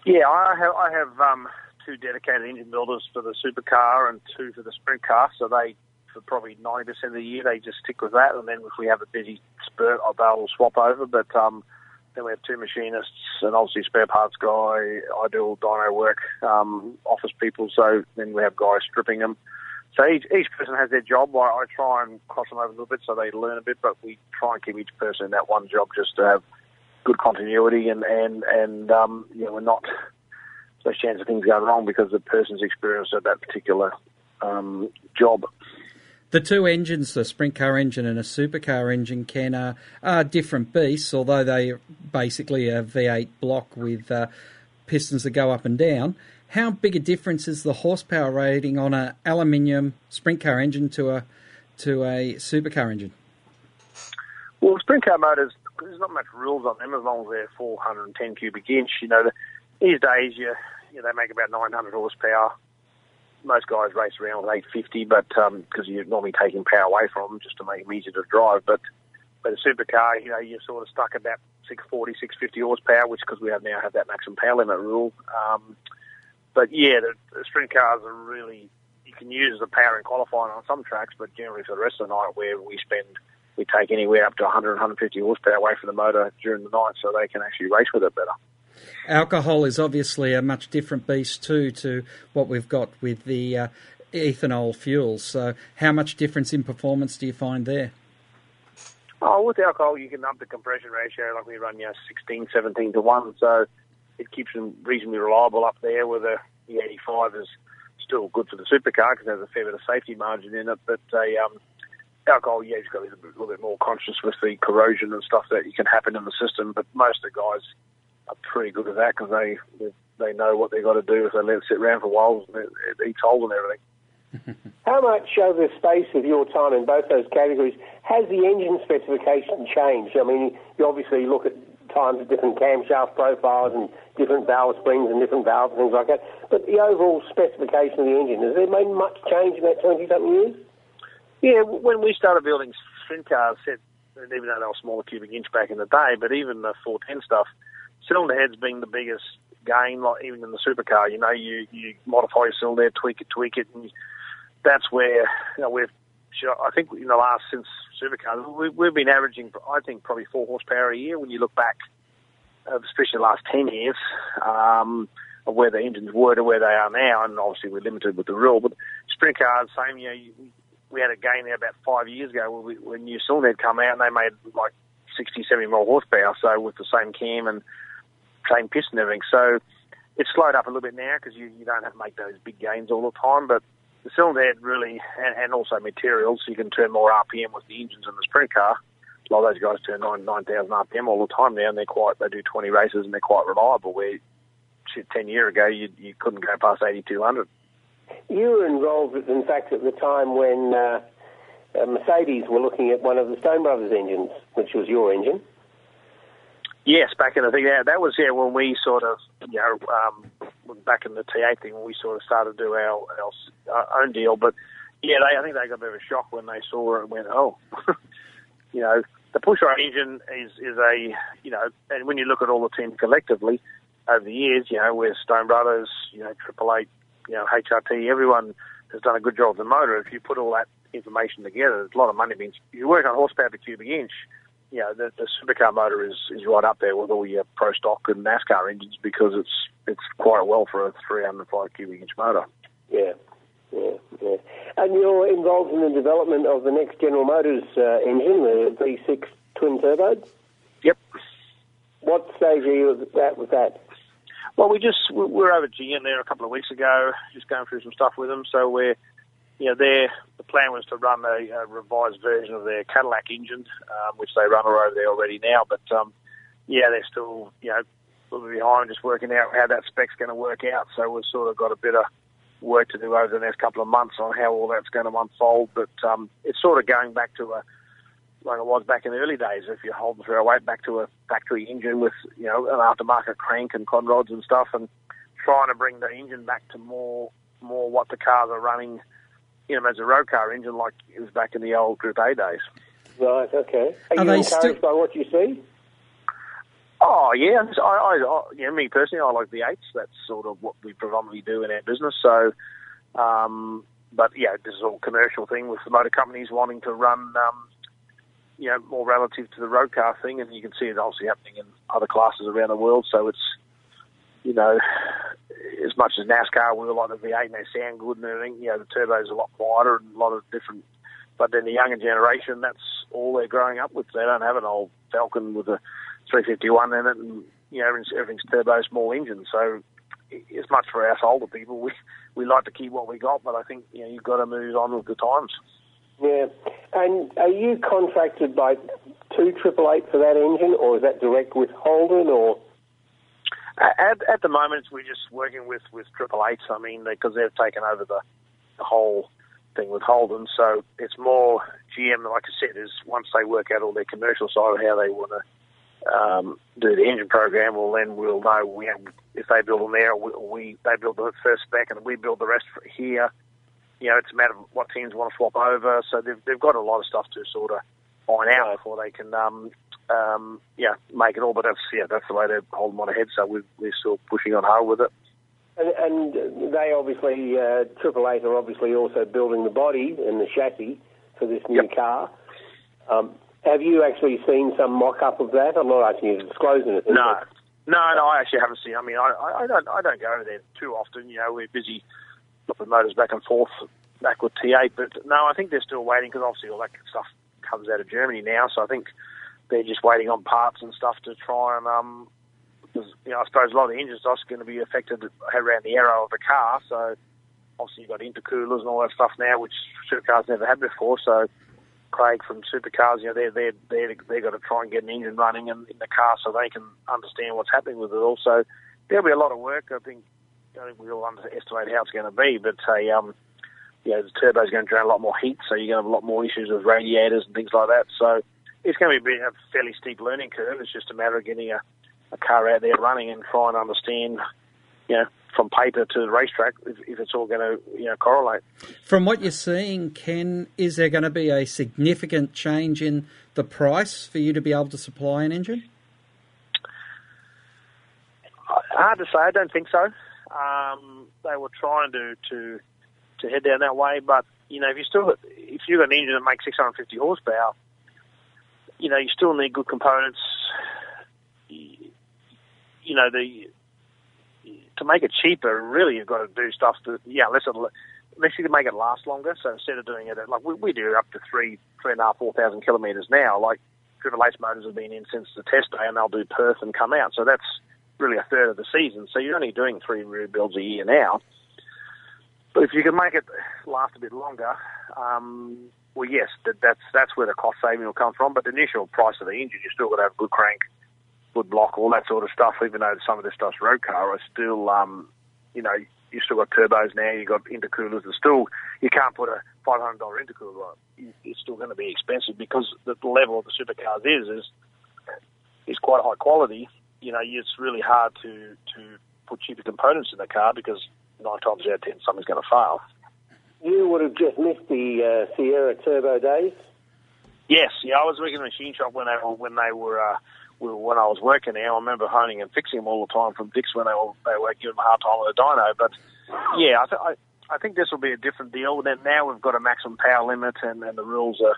Yeah, I have. I have um, two dedicated engine builders for the supercar and two for the sprint car, so they, for probably ninety percent of the year, they just stick with that, and then if we have a busy spurt, they'll swap over, but um, then we have two machinists, and obviously spare parts guy, I do all dyno work, um, office people, so then we have guys stripping them. So each, each person has their job. I, I try and cross them over a little bit so they learn a bit, but we try and keep each person in that one job just to have good continuity, and, and, and um, you know, we're not... there's a chance of things going wrong because the person's experience at that particular um, job. The two engines, the sprint car engine and a supercar engine, Ken, uh, are different beasts, although they are basically a V eight block with uh, pistons that go up and down. How big a difference is the horsepower rating on an aluminium sprint car engine to a to a supercar engine? Well, sprint car motors, there's not much rules on them as long as they're four hundred ten cubic inch, you know, the, these days, you, you know, they make about nine hundred horsepower. Most guys race around with eight fifty, but because um, you're normally taking power away from them just to make them easier to drive. But but a supercar, you know, you're sort of stuck at that six forty, six fifty horsepower, which because we have now have that maximum power limit rule. Um, but yeah, the, the sprint cars are really, you can use the power in qualifying on some tracks, but generally for the rest of the night, where we spend, we take anywhere up to one hundred, one hundred fifty horsepower away from the motor during the night, so they can actually race with it better. Alcohol is obviously a much different beast too to what we've got with the uh, ethanol fuels. So how much difference in performance do you find there? Oh, with alcohol, you can up the compression ratio. Like we run, you know, sixteen, seventeen to one. So it keeps them reasonably reliable up there, where the, the eighty-five is still good for the supercar because there's a fair bit of safety margin in it. But a, um, alcohol, yeah, you've got to be a little bit more conscious with the corrosion and stuff that can happen in the system. But most of the guys are pretty good at that because they they know what they've got to do if they let it sit around for a while and eat holes and everything. How much over the space of your time in both those categories has the engine specification changed? I mean, you obviously look at times at different camshaft profiles and different valve springs and different valves and things like that, but the overall specification of the engine, has there been much change in that twenty-something years? Yeah, when we started building sprint cars, even though they were smaller cubic inch back in the day, but even the four ten stuff, cylinder head's been the biggest gain, like even in the supercar. You know, you, you modify your cylinder head, tweak it, tweak it, and that's where, you know, we've, I think in the last, since supercars, we, we've been averaging, I think, probably four horsepower a year when you look back, especially the last ten years, um, of where the engines were to where they are now, and obviously we're limited with the rule, but sprint cars, same, you know, you, we had a gain there about five years ago when, we, when new cylinder head come out and they made like sixty, seventy more horsepower, so with the same cam and same piss and everything, so it's slowed up a little bit now because you, you don't have to make those big gains all the time, but the cylinder head really, and, and also materials, so you can turn more R P M with the engines in the sprint car. A lot of those guys turn nine thousand R P M all the time now, and they're quite, they do twenty races and they're quite reliable, where shit, ten years ago you, you couldn't go past eighty-two hundred. You were involved, in fact, at the time when uh, Mercedes were looking at one of the Stone Brothers engines, which was your engine. Yes, back in, I think that, that was, yeah, when we sort of, you know, um, back in the T eight thing, when we sort of started to do our, our own deal. But, yeah, they, I think they got a bit of a shock when they saw it and went, oh, you know, the pushrod engine is, is a, you know, and when you look at all the teams collectively over the years, you know, we're Stone Brothers, you know, Triple Eight, you know, H R T, everyone has done a good job with the motor. If you put all that information together, there's a lot of money being, you work on horsepower per cubic inch. You know, the, the supercar motor is, is right up there with all your pro stock and NASCAR engines, because it's it's quite well for a three hundred five cubic inch motor. Yeah, yeah, yeah. And you're involved in the development of the next General Motors uh, engine, the V six twin turbo? Yep. What stage are you at with that? Well, we just, we were over at G M there a couple of weeks ago, just going through some stuff with them. So we're, you know, their, the plan was to run a, a revised version of their Cadillac engine, um, which they run over there already now. But, um, yeah, they're still, you know, a little bit behind, just working out how that spec's going to work out. So we've sort of got a bit of work to do over the next couple of months on how all that's going to unfold. But um, it's sort of going back to a, like it was back in the early days, if you're holding through our weight, back to a factory engine with, you know, an aftermarket crank and con rods and stuff, and trying to bring the engine back to more, more what the cars are running, you know, as a road car engine, like it was back in the old Group A days. Right, okay. Are, are you encouraged still... by what you see? Oh, yeah. I, I, I, yeah. Me personally, I like the eights. That's sort of what we predominantly do in our business. So, um, but, yeah, this is all commercial thing with the motor companies wanting to run, um, you know, more relative to the road car thing, and you can see it obviously happening in other classes around the world. So it's, you know, as much as NASCAR, we were like the V eight and they sound good and everything, you know, the turbo's a lot quieter and a lot of different, but then the younger generation, that's all they're growing up with. They don't have an old Falcon with a three fifty-one in it and, you know, everything's turbo, small engine. So as much for us older people, we, we like to keep what we got, but I think, you know, you've got to move on with the times. Yeah. And are you contracted by two Triple Eight for that engine, or is that direct with Holden, or...? At, at the moment, we're just working with, with Triple Eight. I mean, because they, they've taken over the, the whole thing with Holden. So it's more G M, like I said, is once they work out all their commercial side of how they want to um, do the engine program, well, then we'll know we, if they build them there, we, we they build the first spec and we build the rest here. You know, it's a matter of what teams want to swap over. So they've, they've got a lot of stuff to sort of iron out before they can... Um, Um, yeah, make it all, but that's, yeah, that's the way they're holding on ahead, so we're, we're still pushing on hard with it. And, and they obviously, uh, Triple Eight are obviously also building the body and the chassis for this new yep. car. Um, have you actually seen some mock-up of that? I'm not asking you to disclose anything. No, but... no, no, I actually haven't seen. I mean, I, I don't, I don't go over there too often. You know, we're busy flipping motors back and forth, back with T eight, but no, I think they're still waiting, because obviously all that stuff comes out of Germany now, so I think they're just waiting on parts and stuff to try and, um, because, you know, I suppose a lot of the engines are going to be affected around the aero of the car. So obviously you've got intercoolers and all that stuff now, which supercars never had before. So Craig from Supercars, you know, they're, they're, they're, they're got to try and get an engine running in, in the car so they can understand what's happening with it all. So there'll be a lot of work. I think, I think we all underestimate how it's going to be, but a, um, you know, the turbo's going to drain a lot more heat. So you're going to have a lot more issues with radiators and things like that. So it's going to be a fairly steep learning curve. It's just a matter of getting a, a car out there running and trying to understand, you know, from paper to the racetrack, if, if it's all going to, you know, correlate. From what you're seeing, Ken, is there going to be a significant change in the price for you to be able to supply an engine? Hard to say. I don't think so. Um, they were trying to, to to head down that way, but, you know, if you still if you've got an engine that makes six hundred fifty horsepower, you know, you still need good components. You know, the to make it cheaper, really, you've got to do stuff that, yeah, unless, it'll, unless you can make it last longer. So instead of doing it, like we, we do up to three, three and a half, four thousand kilometres now. Like Triple Eight motors have been in since the test day, and they'll do Perth and come out. So that's really a third of the season. So you're only doing three rebuilds a year now. But if you can make it last a bit longer, um, well, yes, that, that's that's where the cost saving will come from. But the initial price of the engine, you're still going to have good crank, good block, all that sort of stuff. Even though some of this stuff's road car, I still, um, you know, you still got turbos now. You got intercoolers. It's still, you can't put a five hundred dollars intercooler on. It's still going to be expensive because the level of the supercars is is is quite high quality. You know, it's really hard to to put cheaper components in the car because nine times out of ten, something's going to fail. You would have just missed the uh, Sierra Turbo days. Yes, yeah, I was working in a machine shop when they were, when they were uh, when I was working there. I remember honing and fixing them all the time from Dix when they were they were giving them a hard time on the dyno. But yeah, I, th- I I think this will be a different deal. Then now we've got a maximum power limit, and, and the rules are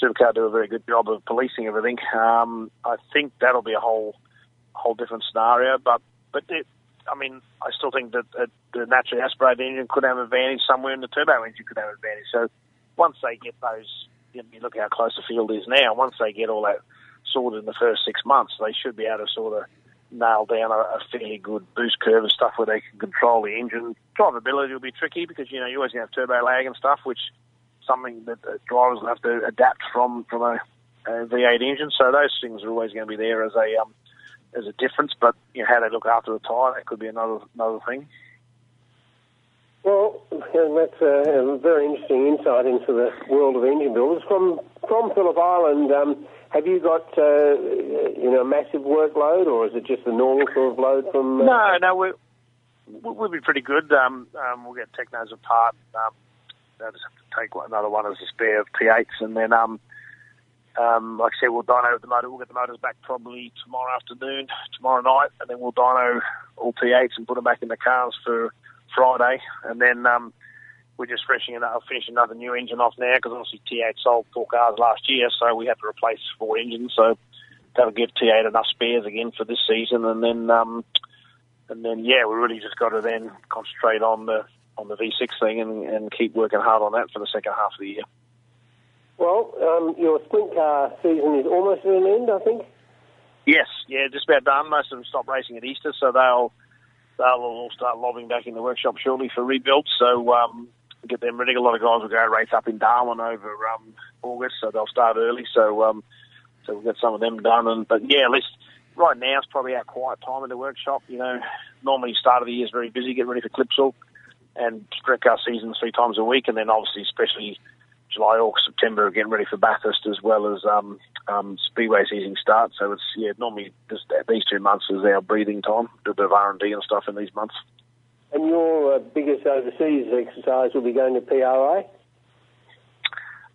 Supercar do a very good job of policing everything. Um, I think that'll be a whole whole different scenario. But but it, I mean, I still think that uh, the naturally aspirated engine could have an advantage somewhere, and the turbo engine could have an advantage. So once they get those, you know, you look how close the field is now, once they get all that sorted in the first six months, they should be able to sort of nail down a, a fairly good boost curve and stuff where they can control the engine. Drivability will be tricky because, you know, you always have turbo lag and stuff, which is something that the drivers will have to adapt from, from a, a V eight engine. So those things are always going to be there as a... Um, There's a difference, but you know, how they look after the tyre, that could be another another thing. Well, that's a very interesting insight into the world of engine builders. From from Phillip Island, um, have you got uh, you know a massive workload, or is it just the normal sort of load from? Uh... No, no, we we'll be pretty good. Um, um, we'll get technos apart. Um, they'll just have to take one, another one as a spare of T eights, and then um. Um, like I said, we'll dyno with the motor. We'll get the motors back probably tomorrow afternoon, tomorrow night, and then we'll dyno all T eights and put them back in the cars for Friday. And then um, we're just finishing another, finishing another new engine off now because obviously T eight sold four cars last year, so we had to replace four engines. So that'll give T eight enough spares again for this season. And then, um, and then yeah, we really just got to then concentrate on the on the V six thing and, and keep working hard on that for the second half of the year. Well, um, your sprint car season is almost at an end, I think. Yes, yeah, just about done. Most of them stop racing at Easter, so they'll they'll all start lobbing back in the workshop shortly for rebuilds. So um, get them ready. A lot of guys will go race up in Darwin over um, August, so they'll start early. So um, so we've got some of them done. And but yeah, at least right now it's probably our quiet time in the workshop. You know, normally start of the year is very busy, get ready for Clipsal, and sprint car season three times a week, and then obviously especially July, August, September, getting ready for Bathurst as well as um, um, Speedway season start. So it's yeah, normally just these two months is our breathing time. Do a bit of R and D and stuff in these months. And your uh, biggest overseas exercise will be going to P R A?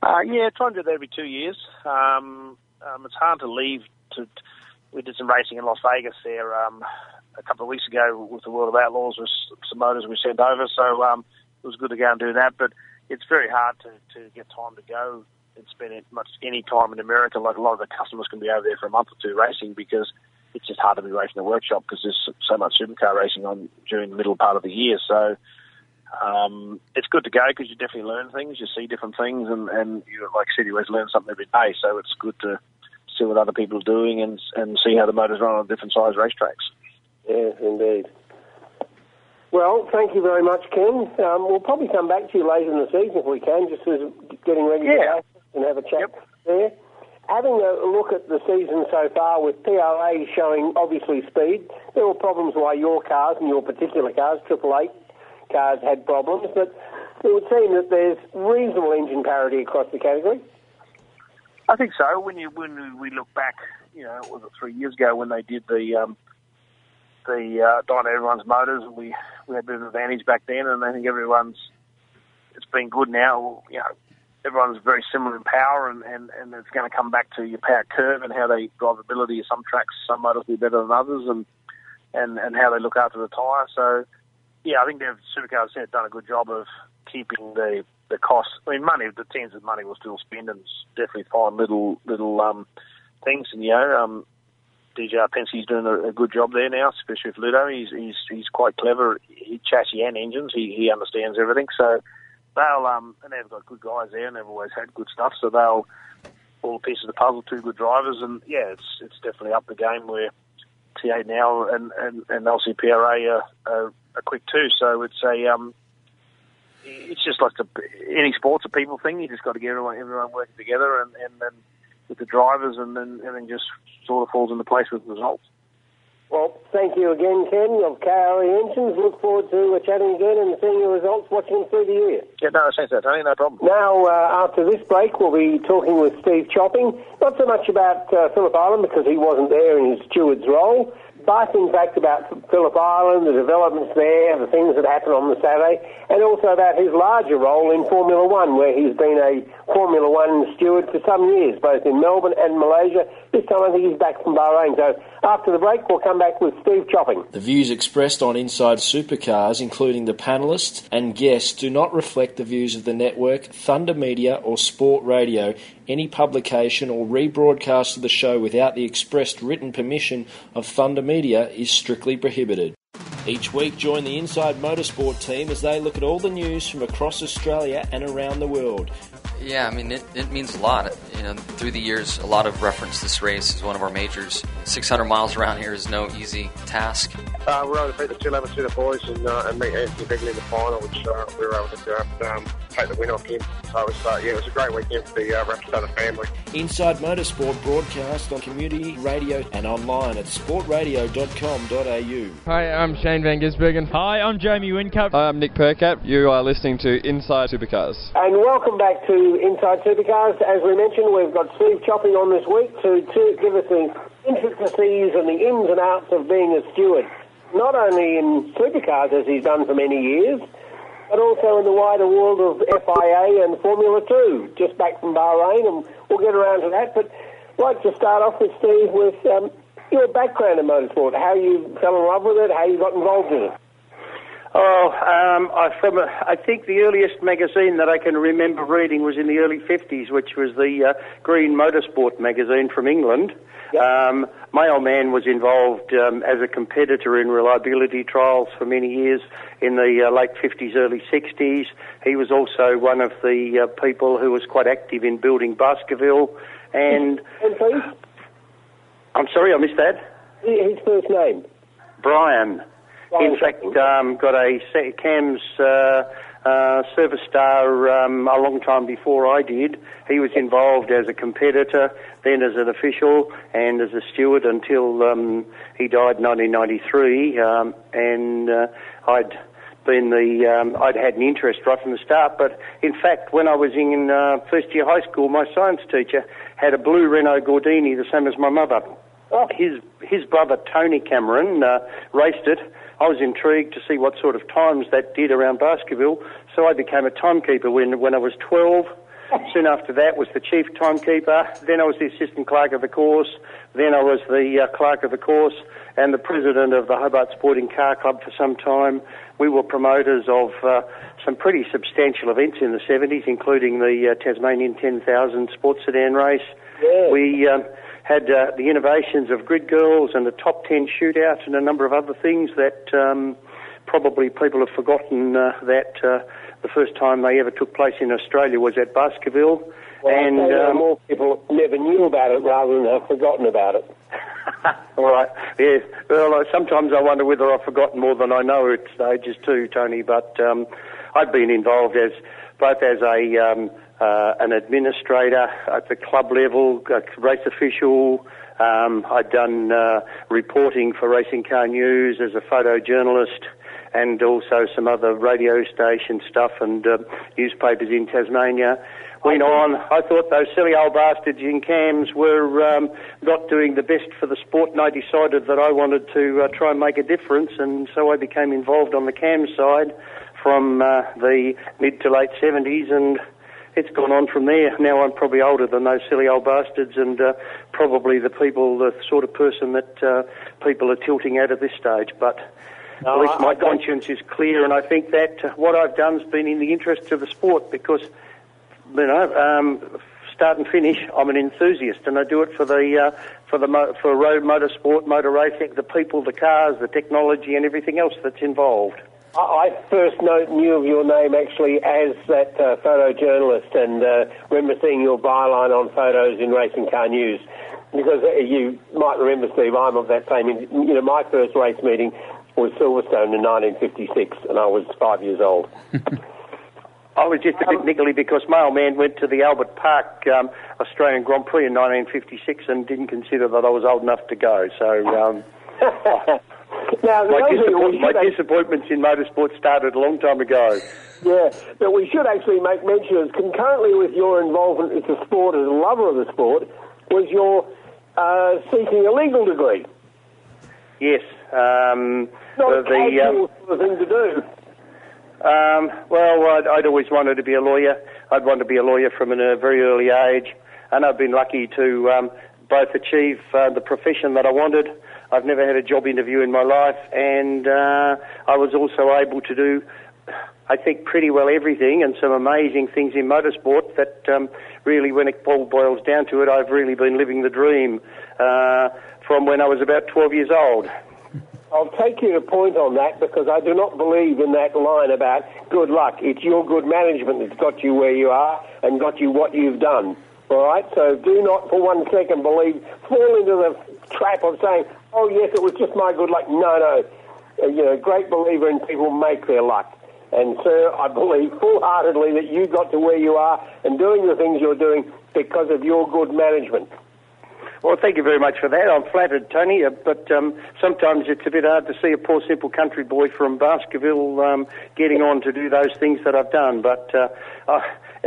Uh, yeah, trying to do that every two years. Um, um, it's hard to leave. To we did some racing in Las Vegas there um, a couple of weeks ago with the World of Outlaws with some motors we sent over. So um, it was good to go and do that, but it's very hard to, to get time to go and spend much any time in America. Like a lot of the customers can be over there for a month or two racing because it's just hard to be racing the workshop because there's so much supercar racing on during the middle part of the year. So um, it's good to go because you definitely learn things, you see different things, and, and you, like I said, you always learn something every day. So it's good to see what other people are doing and and see how the motors run on different size racetracks. Yeah, indeed. Well, thank you very much, Ken. Um, we'll probably come back to you later in the season if we can, just as getting ready yeah. to go and have a chat yep. there. Having a look at the season so far with P R A showing, obviously, speed, there were problems why your cars and your particular cars, Triple Eight cars, had problems, but it would seem that there's reasonable engine parity across the category. I think so. When you when we look back, you know, was it three years ago when they did the... Um, the uh, dyno everyone's motors, and we, we had a bit of an advantage back then, and I think everyone's, it's been good now, you know, everyone's very similar in power, and, and, and it's going to come back to your power curve and how they drivability, some tracks, some motors will be better than others, and, and, and how they look after the tyre, so, yeah, I think they've, Supercars have done a good job of keeping the, the cost, I mean, money, the teams of money will still spend, and definitely find little, little, um, things, and, you know, um, D J R Penske's doing a, a good job there now, especially with Ludo. He's he's he's quite clever. He chassis and engines. He he understands everything. So they'll um and they've got good guys there, and they've always had good stuff. So they'll all pieces of the puzzle, two good drivers, and yeah, it's it's definitely up the game where T eight now and and and L C P R A are, are, are quick too. So it's a um it's just like a, any sports, a people thing. You just got to get everyone, everyone working together and, and then with the drivers, and then everything just sort of falls into place with the results. Well, thank you again, Ken, of K R E Engines. Look forward to uh, chatting again and seeing your results, watching them through the year. Yeah, no, thanks, Tony, no problem. Now, uh, after this break, we'll be talking with Steve Chopping, not so much about uh, Phillip Island, because he wasn't there in his steward's role, but in fact about Phillip Island, the developments there, the things that happened on the Saturday, and also about his larger role in Formula One, where he's been a Formula One steward for some years, both in Melbourne and Malaysia. This time I think he's back from Bahrain. So after the break, we'll come back with Steve Chopping. The views expressed on Inside Supercars, including the panellists and guests, do not reflect the views of the network, Thunder Media or Sport Radio. Any publication or rebroadcast of the show without the expressed written permission of Thunder Media is strictly prohibited. Each week, join the Inside Motorsport team as they look at all the news from across Australia and around the world. Yeah, I mean, it, it means a lot. You know, through the years, a lot of reference this race is one of our majors. six hundred miles around here is no easy task. Uh, we were able to beat the two eleven to the boys and, uh, and meet Anthony Bigley in the final, which uh, we were able to do and, um, take the win off him. So it was, uh, yeah, it was a great weekend for the uh, Rapstarter family. Inside Motorsport broadcast on community radio and online at sport radio dot com dot a u. Hi, I'm Shane Van Gisbergen. Hi, I'm Jamie Whincup. Hi, I'm Nick Percat. You are listening to Inside Supercars. And welcome back to Inside Supercars. As we mentioned, we've got Steve Chopping on this week to, to give us the intricacies and the ins and outs of being a steward, not only in supercars as he's done for many years, but also in the wider world of F I A and Formula two, just back from Bahrain, and we'll get around to that. But I'd like to start off with Steve with um, your background in motorsport, how you fell in love with it, how you got involved in it. Oh, um, I, from a, I think the earliest magazine that I can remember reading was in the early fifties, which was the uh, Green Motorsport magazine from England. Yep. Um, my old man was involved um, as a competitor in reliability trials for many years in the uh, late fifties, early sixties. He was also one of the uh, people who was quite active in building Baskerville. And, and please? I'm sorry, I missed that. His first name? Brian. In fact, um, got a CAMS uh, uh, service star um, a long time before I did. He was involved as a competitor, then as an official, and as a steward until um, he died in nineteen ninety-three. Um, and uh, I'd been the um, I'd had an interest right from the start. But in fact, when I was in uh, first year high school, my science teacher had a blue Renault Gordini, the same as my mother. Oh. His his brother Tony Cameron uh, raced it. I was intrigued to see what sort of times that did around Baskerville, so I became a timekeeper when, when I was twelve. Soon after that was the chief timekeeper, then I was the assistant clerk of the course, then I was the uh, clerk of the course and the president of the Hobart Sporting Car Club for some time. We were promoters of uh, some pretty substantial events in the seventies, including the uh, Tasmanian ten thousand sports sedan race. Yeah. We... Um, had uh, the innovations of Grid Girls and the Top Ten Shootout and a number of other things that um, probably people have forgotten uh, that uh, the first time they ever took place in Australia was at Baskerville. Well, and um, more people never knew about it rather than have forgotten about it. All right, yes. Well, sometimes I wonder whether I've forgotten more than I know at stages too, Tony, but um, I've been involved as both as a... Um, Uh, an administrator at the club level, a race official. Um, I'd done uh, reporting for Racing Car News as a photojournalist and also some other radio station stuff and uh, newspapers in Tasmania. Went on. I thought those silly old bastards in CAMS were um, not doing the best for the sport, and I decided that I wanted to uh, try and make a difference, and so I became involved on the CAMS side from uh, the mid to late seventies, and it's gone on from there. Now I'm probably older than those silly old bastards and uh, probably the people, the sort of person that uh, people are tilting at at this stage. But no, at least I, my I conscience don't... is clear, and I think that what I've done has been in the interest of the sport because, you know, um, start and finish, I'm an enthusiast, and I do it for the uh, for the mo- for road motorsport, motor racing, the people, the cars, the technology, and everything else that's involved. I first knew of your name actually as that uh, photojournalist, and uh, remember seeing your byline on photos in Racing Car News. Because uh, you might remember, Steve, I'm of that same. You know, my first race meeting was Silverstone in nineteen fifty-six, and I was five years old. I was just a bit niggly because my old man went to the Albert Park um, Australian Grand Prix in nineteen fifty-six and didn't consider that I was old enough to go. So um, now, my, disappoint, my have... disappointments in motorsport started a long time ago. Yeah, but we should actually make mention of, concurrently with your involvement with the sport as a lover of the sport, was your uh, seeking a legal degree. Yes. Um, Not the, the, um, sort of thing to do. Um, well, I'd, I'd always wanted to be a lawyer. I'd wanted to be a lawyer from a uh, very early age, and I've been lucky to um, both achieve uh, the profession that I wanted. I've never had a job interview in my life, and uh, I was also able to do, I think, pretty well everything and some amazing things in motorsport that um, really, when it all boils down to it, I've really been living the dream uh, from when I was about twelve years old. I'll take you to point on that because I do not believe in that line about good luck. It's your good management that's got you where you are and got you what you've done. All right? So do not for one second believe, fall into the trap of saying, oh, yes, it was just my good luck. No, no. You know, great believer in people make their luck. And, sir, I believe full-heartedly that you got to where you are and doing the things you're doing because of your good management. Well, thank you very much for that. I'm flattered, Tony, but um, sometimes it's a bit hard to see a poor, simple country boy from Baskerville um, getting on to do those things that I've done. But uh, uh,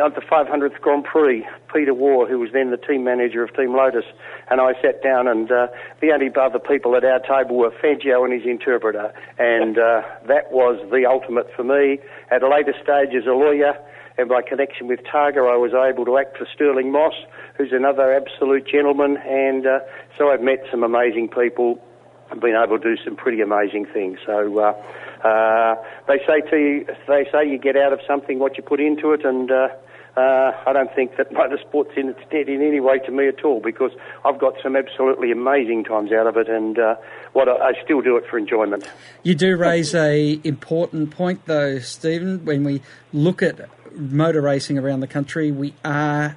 at the five hundredth Grand Prix, Peter Waugh, who was then the team manager of Team Lotus, and I sat down, and uh, the only other people at our table were Fangio and his interpreter, and uh, that was the ultimate for me. At a later stage as a lawyer, and by connection with Targa, I was able to act for Sterling Moss, who's another absolute gentleman. And uh, so I've met some amazing people and been able to do some pretty amazing things. So uh, uh, they say to you, they say you get out of something what you put into it. And uh, uh, I don't think that motorsport's in its debt in any way to me at all, because I've got some absolutely amazing times out of it. And uh, what I, I still do it for enjoyment. You do raise a important point, though, Stephen, when we look at motor racing around the country. We are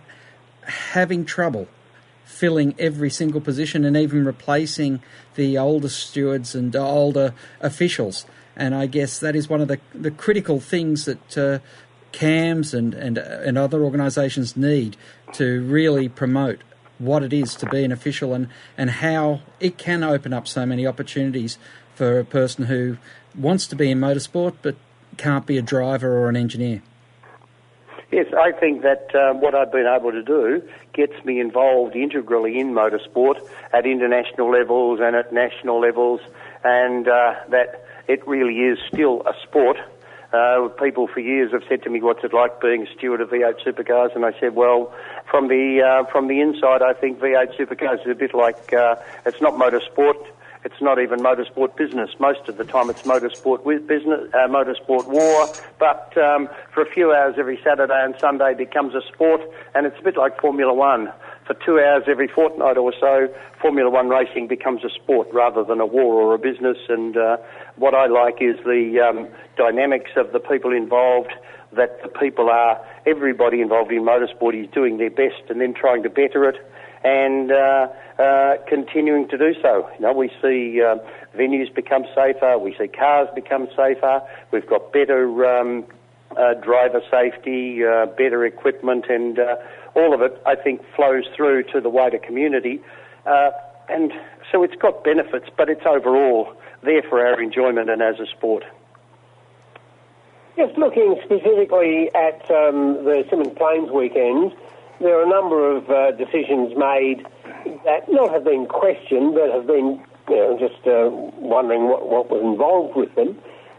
having trouble filling every single position and even replacing the older stewards and older officials. And I guess that is one of the, the critical things that uh, CAMS and, and, and other organisations need to really promote what it is to be an official and, and how it can open up so many opportunities for a person who wants to be in motorsport but can't be a driver or an engineer. Yes, I think that uh, what I've been able to do gets me involved integrally in motorsport at international levels and at national levels, and uh, that it really is still a sport. Uh, people for years have said to me, what's it like being a steward of V eight Supercars? And I said, well, from the uh, from the inside, I think V eight Supercars is a bit like, uh, it's not motorsport. It's not even motorsport business. Most of the time it's motorsport with business, uh, motorsport war, but um, for a few hours every Saturday and Sunday becomes a sport, and it's a bit like Formula One. For two hours every fortnight or so, Formula One racing becomes a sport rather than a war or a business, and uh, what I like is the um, dynamics of the people involved, that the people are, everybody involved in motorsport is doing their best and then trying to better it, and uh, uh, continuing to do so. You know, we see uh, venues become safer, we see cars become safer, we've got better um, uh, driver safety, uh, better equipment, and uh, all of it, I think, flows through to the wider community. Uh, and so it's got benefits, but it's overall there for our enjoyment and as a sport. Just looking specifically at um, the Simmons Plains weekend, there are a number of uh, decisions made that not have been questioned, but have been, you know, just uh, wondering what, what was involved with them.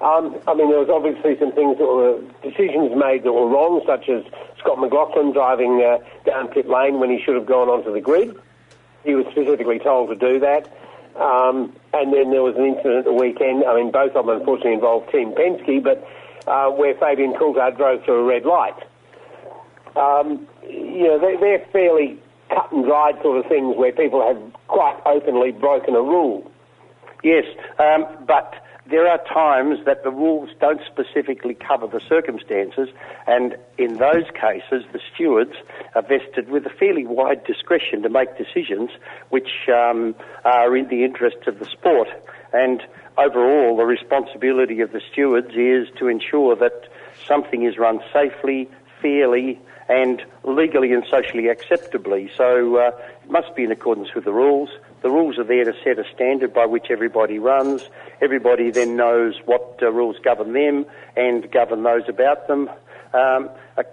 Um, I mean, there was obviously some things that were decisions made that were wrong, such as Scott McLaughlin driving uh, down pit lane when he should have gone onto the grid. He was specifically told to do that. Um, and then there was an incident at the weekend. I mean, both of them unfortunately involved Team Penske, but uh, where Fabian Coulthard drove through a red light. Um, you know, they're, they're fairly cut and dried sort of things where people have quite openly broken a rule. Yes, um, but there are times that the rules don't specifically cover the circumstances, and in those cases, the stewards are vested with a fairly wide discretion to make decisions which um, are in the interest of the sport. And overall, the responsibility of the stewards is to ensure that something is run safely, fairly, and legally and socially acceptably. So uh, it must be in accordance with the rules. The rules are there to set a standard by which everybody runs. Everybody then knows what uh, rules govern them and govern those about them. Um, a,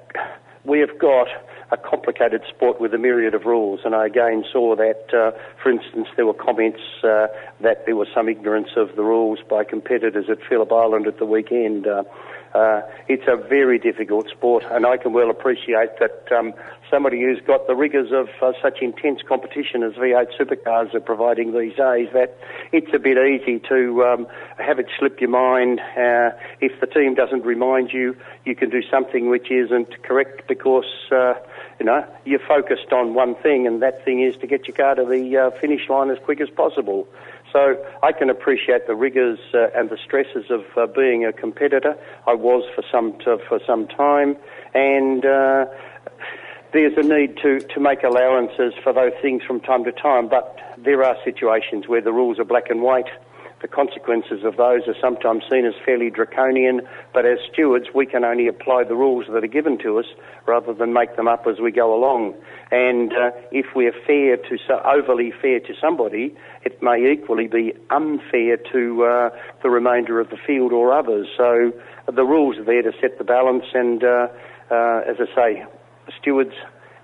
we have got a complicated sport with a myriad of rules, and I again saw that, uh, for instance, there were comments uh, that there was some ignorance of the rules by competitors at Phillip Island at the weekend. Uh, Uh, it's a very difficult sport, and I can well appreciate that um, somebody who's got the rigours of uh, such intense competition as V eight supercars are providing these days, that it's a bit easy to um, have it slip your mind. Uh, if the team doesn't remind you, you can do something which isn't correct because uh, you know you're focused on one thing, and that thing is to get your car to the uh, finish line as quick as possible. So I can appreciate the rigours uh, and the stresses of uh, being a competitor. I was for some t- for some time, and uh, there's a need to, to make allowances for those things from time to time. But there are situations where the rules are black and white. The consequences of those are sometimes seen as fairly draconian, but as stewards we can only apply the rules that are given to us rather than make them up as we go along. And uh, if we're fair to so overly fair to somebody, it may equally be unfair to uh, the remainder of the field or others. So the rules are there to set the balance, and uh, uh, as I say, stewards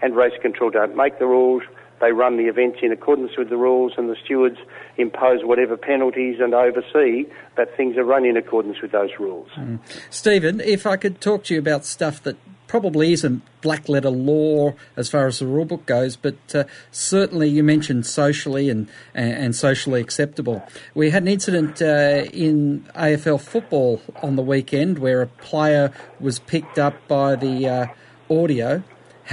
and race control don't make the rules. They run the events in accordance with the rules, and the stewards impose whatever penalties and oversee that things are run in accordance with those rules. Mm. Stephen, if I could talk to you about stuff that probably isn't black-letter law as far as the rule book goes, but uh, certainly you mentioned socially and, and socially acceptable. We had an incident uh, in A F L football on the weekend where a player was picked up by the uh, audio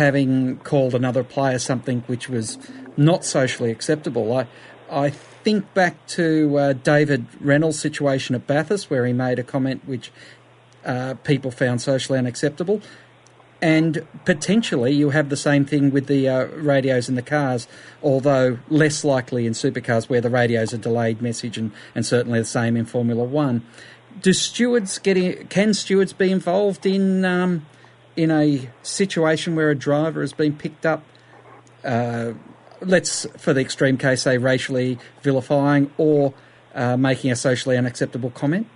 having called another player something which was not socially acceptable. I I think back to uh, David Reynolds' situation at Bathurst where he made a comment which uh, people found socially unacceptable. And potentially you have the same thing with the uh, radios in the cars, although less likely in supercars where the radios are delayed message, and, and certainly the same in Formula One. Do stewards get, can stewards be involved in... Um, in a situation where a driver has been picked up, uh, let's, for the extreme case, say racially vilifying or uh, making a socially unacceptable comment?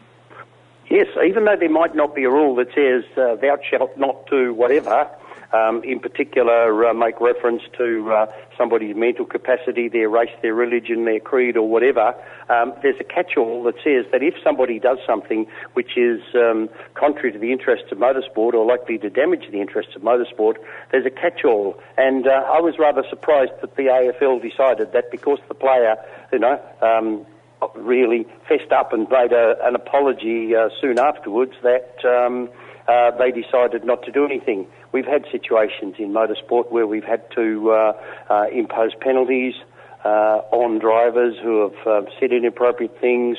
Yes, even though there might not be a rule that says uh, thou shalt not do whatever, um, in particular uh, make reference to uh, somebody's mental capacity, their race, their religion, their creed or whatever, um, there's a catch-all that says that if somebody does something which is um, contrary to the interests of motorsport or likely to damage the interests of motorsport, there's a catch-all. And uh, I was rather surprised that the A F L decided that because the player, you know... Um, really fessed up and made a, an apology uh, soon afterwards that um, uh, they decided not to do anything. We've had situations in motorsport where we've had to uh, uh, impose penalties uh, on drivers who have uh, said inappropriate things,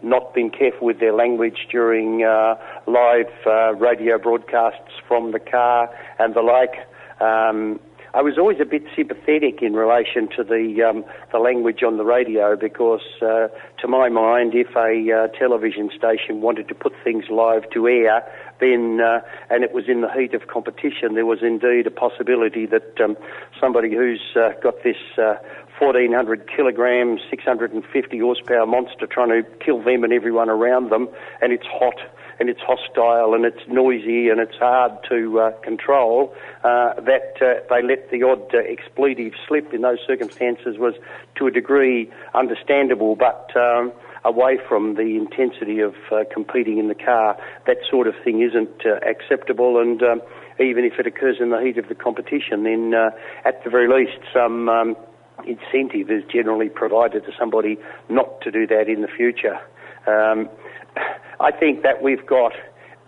not been careful with their language during uh, live uh, radio broadcasts from the car and the like. Um, I was always a bit sympathetic in relation to the um, the language on the radio because, uh, to my mind, if a uh, television station wanted to put things live to air, then uh, and it was in the heat of competition, there was indeed a possibility that um, somebody who's uh, got this uh, fourteen hundred kilogram, six hundred fifty horsepower monster trying to kill them and everyone around them, and it's hot and it's hostile and it's noisy and it's hard to uh, control, uh, that uh, they let the odd uh, expletive slip in those circumstances was to a degree understandable, but um, away from the intensity of uh, competing in the car, that sort of thing isn't uh, acceptable, and um, even if it occurs in the heat of the competition, then uh, at the very least some um, incentive is generally provided to somebody not to do that in the future. Um, I think that we've got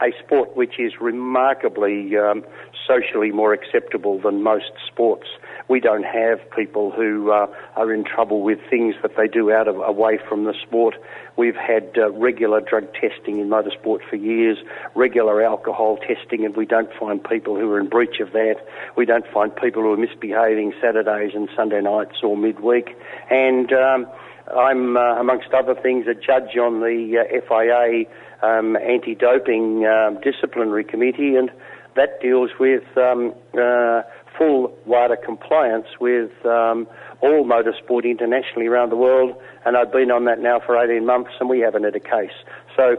a sport which is remarkably um, socially more acceptable than most sports. We don't have people who uh, are in trouble with things that they do out of away from the sport. We've had uh, regular drug testing in motorsport for years, regular alcohol testing, and we don't find people who are in breach of that. We don't find people who are misbehaving Saturdays and Sunday nights or midweek. And um, I'm, uh, amongst other things, a judge on the uh, F I A um, anti-doping um, disciplinary committee, and that deals with um, uh, full wider compliance with um, all motorsport internationally around the world, and I've been on that now for eighteen months, and we haven't had a case. So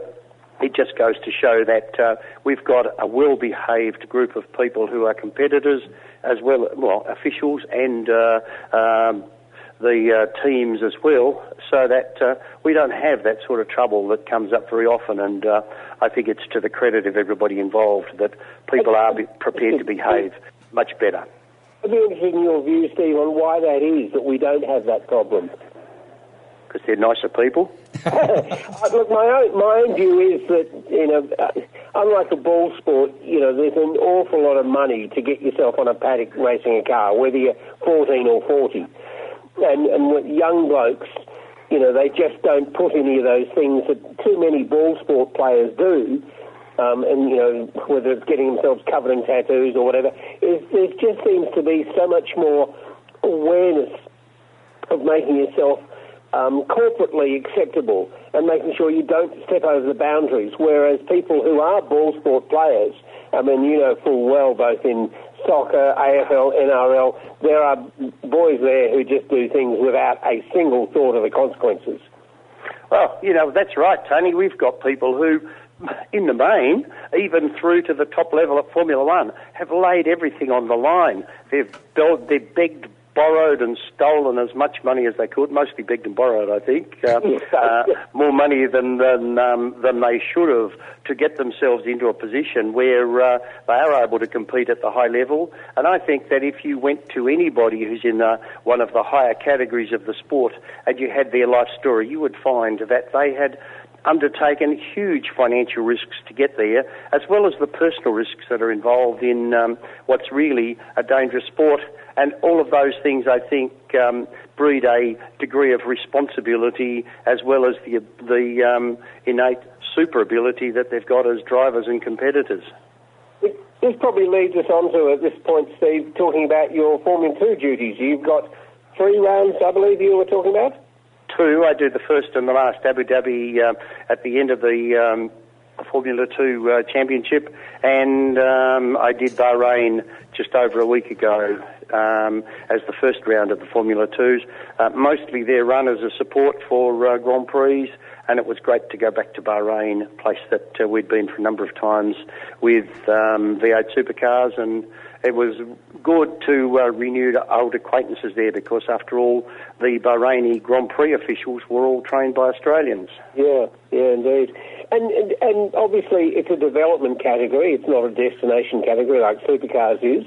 it just goes to show that uh, we've got a well-behaved group of people who are competitors, as well, well, officials and uh, um, the uh, teams as well, so that uh, we don't have that sort of trouble that comes up very often. And uh, I think it's to the credit of everybody involved that people are be prepared to behave much better. I'd be interested in your view, Steve, on why that is, that we don't have that problem. Because they're nicer people. Look, my own, my own view is that, you know, unlike the ball sport, you know, there's an awful lot of money to get yourself on a paddock racing a car, whether you're fourteen or forty. And, and with young blokes, you know, they just don't put any of those things that too many ball sport players do. Um, and, you know, whether it's getting themselves covered in tattoos or whatever, is, there just seems to be so much more awareness of making yourself Um, corporately acceptable and making sure you don't step over the boundaries, whereas people who are ball sport players, I mean, you know full well, both in soccer, A F L, N R L, there are boys there who just do things without a single thought of the consequences. Well, you know, that's right, Tony. We've got people who, in the main, even through to the top level at Formula One, have laid everything on the line. They've, they've begged, borrowed and stolen as much money as they could, mostly begged and borrowed, I think, uh, uh, more money than than, um, than they should have, to get themselves into a position where uh, they are able to compete at the high level. And I think that if you went to anybody who's in uh, one of the higher categories of the sport and you had their life story, you would find that they had undertaken huge financial risks to get there, as well as the personal risks that are involved in um, what's really a dangerous sport. And all of those things, I think, um, breed a degree of responsibility, as well as the, the um, innate super ability that they've got as drivers and competitors. This probably leads us on to, at this point, Steve, talking about your Formula two duties. You've got three rounds, I believe you were talking about? Two. I do the first and the last Abu Dhabi uh, at the end of the um, Formula two uh, championship, and um, I did Bahrain just over a week ago um, as the first round of the Formula twos. Uh, mostly their run as a support for uh, Grand Prix, and it was great to go back to Bahrain, a place that uh, we'd been for a number of times with um, V eight Supercars, and it was good to uh, renew old acquaintances there, because after all, the Bahraini Grand Prix officials were all trained by Australians. Yeah, yeah, indeed. And, and, and obviously it's a development category, it's not a destination category like Supercars is.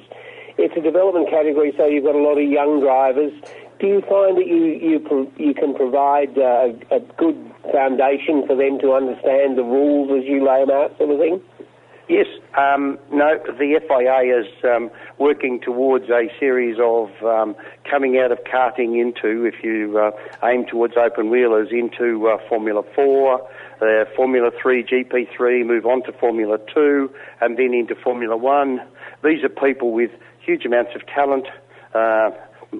It's a development category, so you've got a lot of young drivers. Do you find that you you, pro you can provide uh, a good foundation for them to understand the rules as you lay them out, sort of thing? Yes. Um, no, the F I A is um, working towards a series of um, coming out of karting into, if you uh, aim towards open wheelers, into uh, Formula four, uh, Formula three, G P three, move on to Formula two, and then into Formula one. These are people with huge amounts of talent. Uh,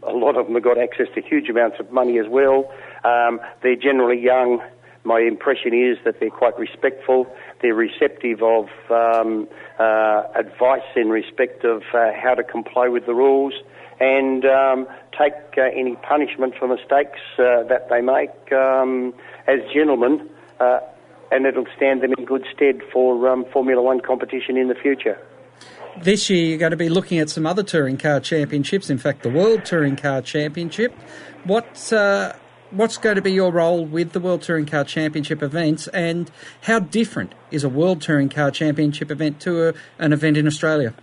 a lot of them have got access to huge amounts of money as well. Um, they're generally young. My impression is that they're quite respectful. They're receptive of um, uh, advice in respect of uh, how to comply with the rules, and um, take uh, any punishment for mistakes uh, that they make um, as gentlemen, uh, and it'll stand them in good stead for um, Formula One competition in the future. This year you're going to be looking at some other touring car championships, in fact the World Touring Car Championship. What... Uh What's going to be your role with the World Touring Car Championship events, and how different is a World Touring Car Championship event to a, an event in Australia?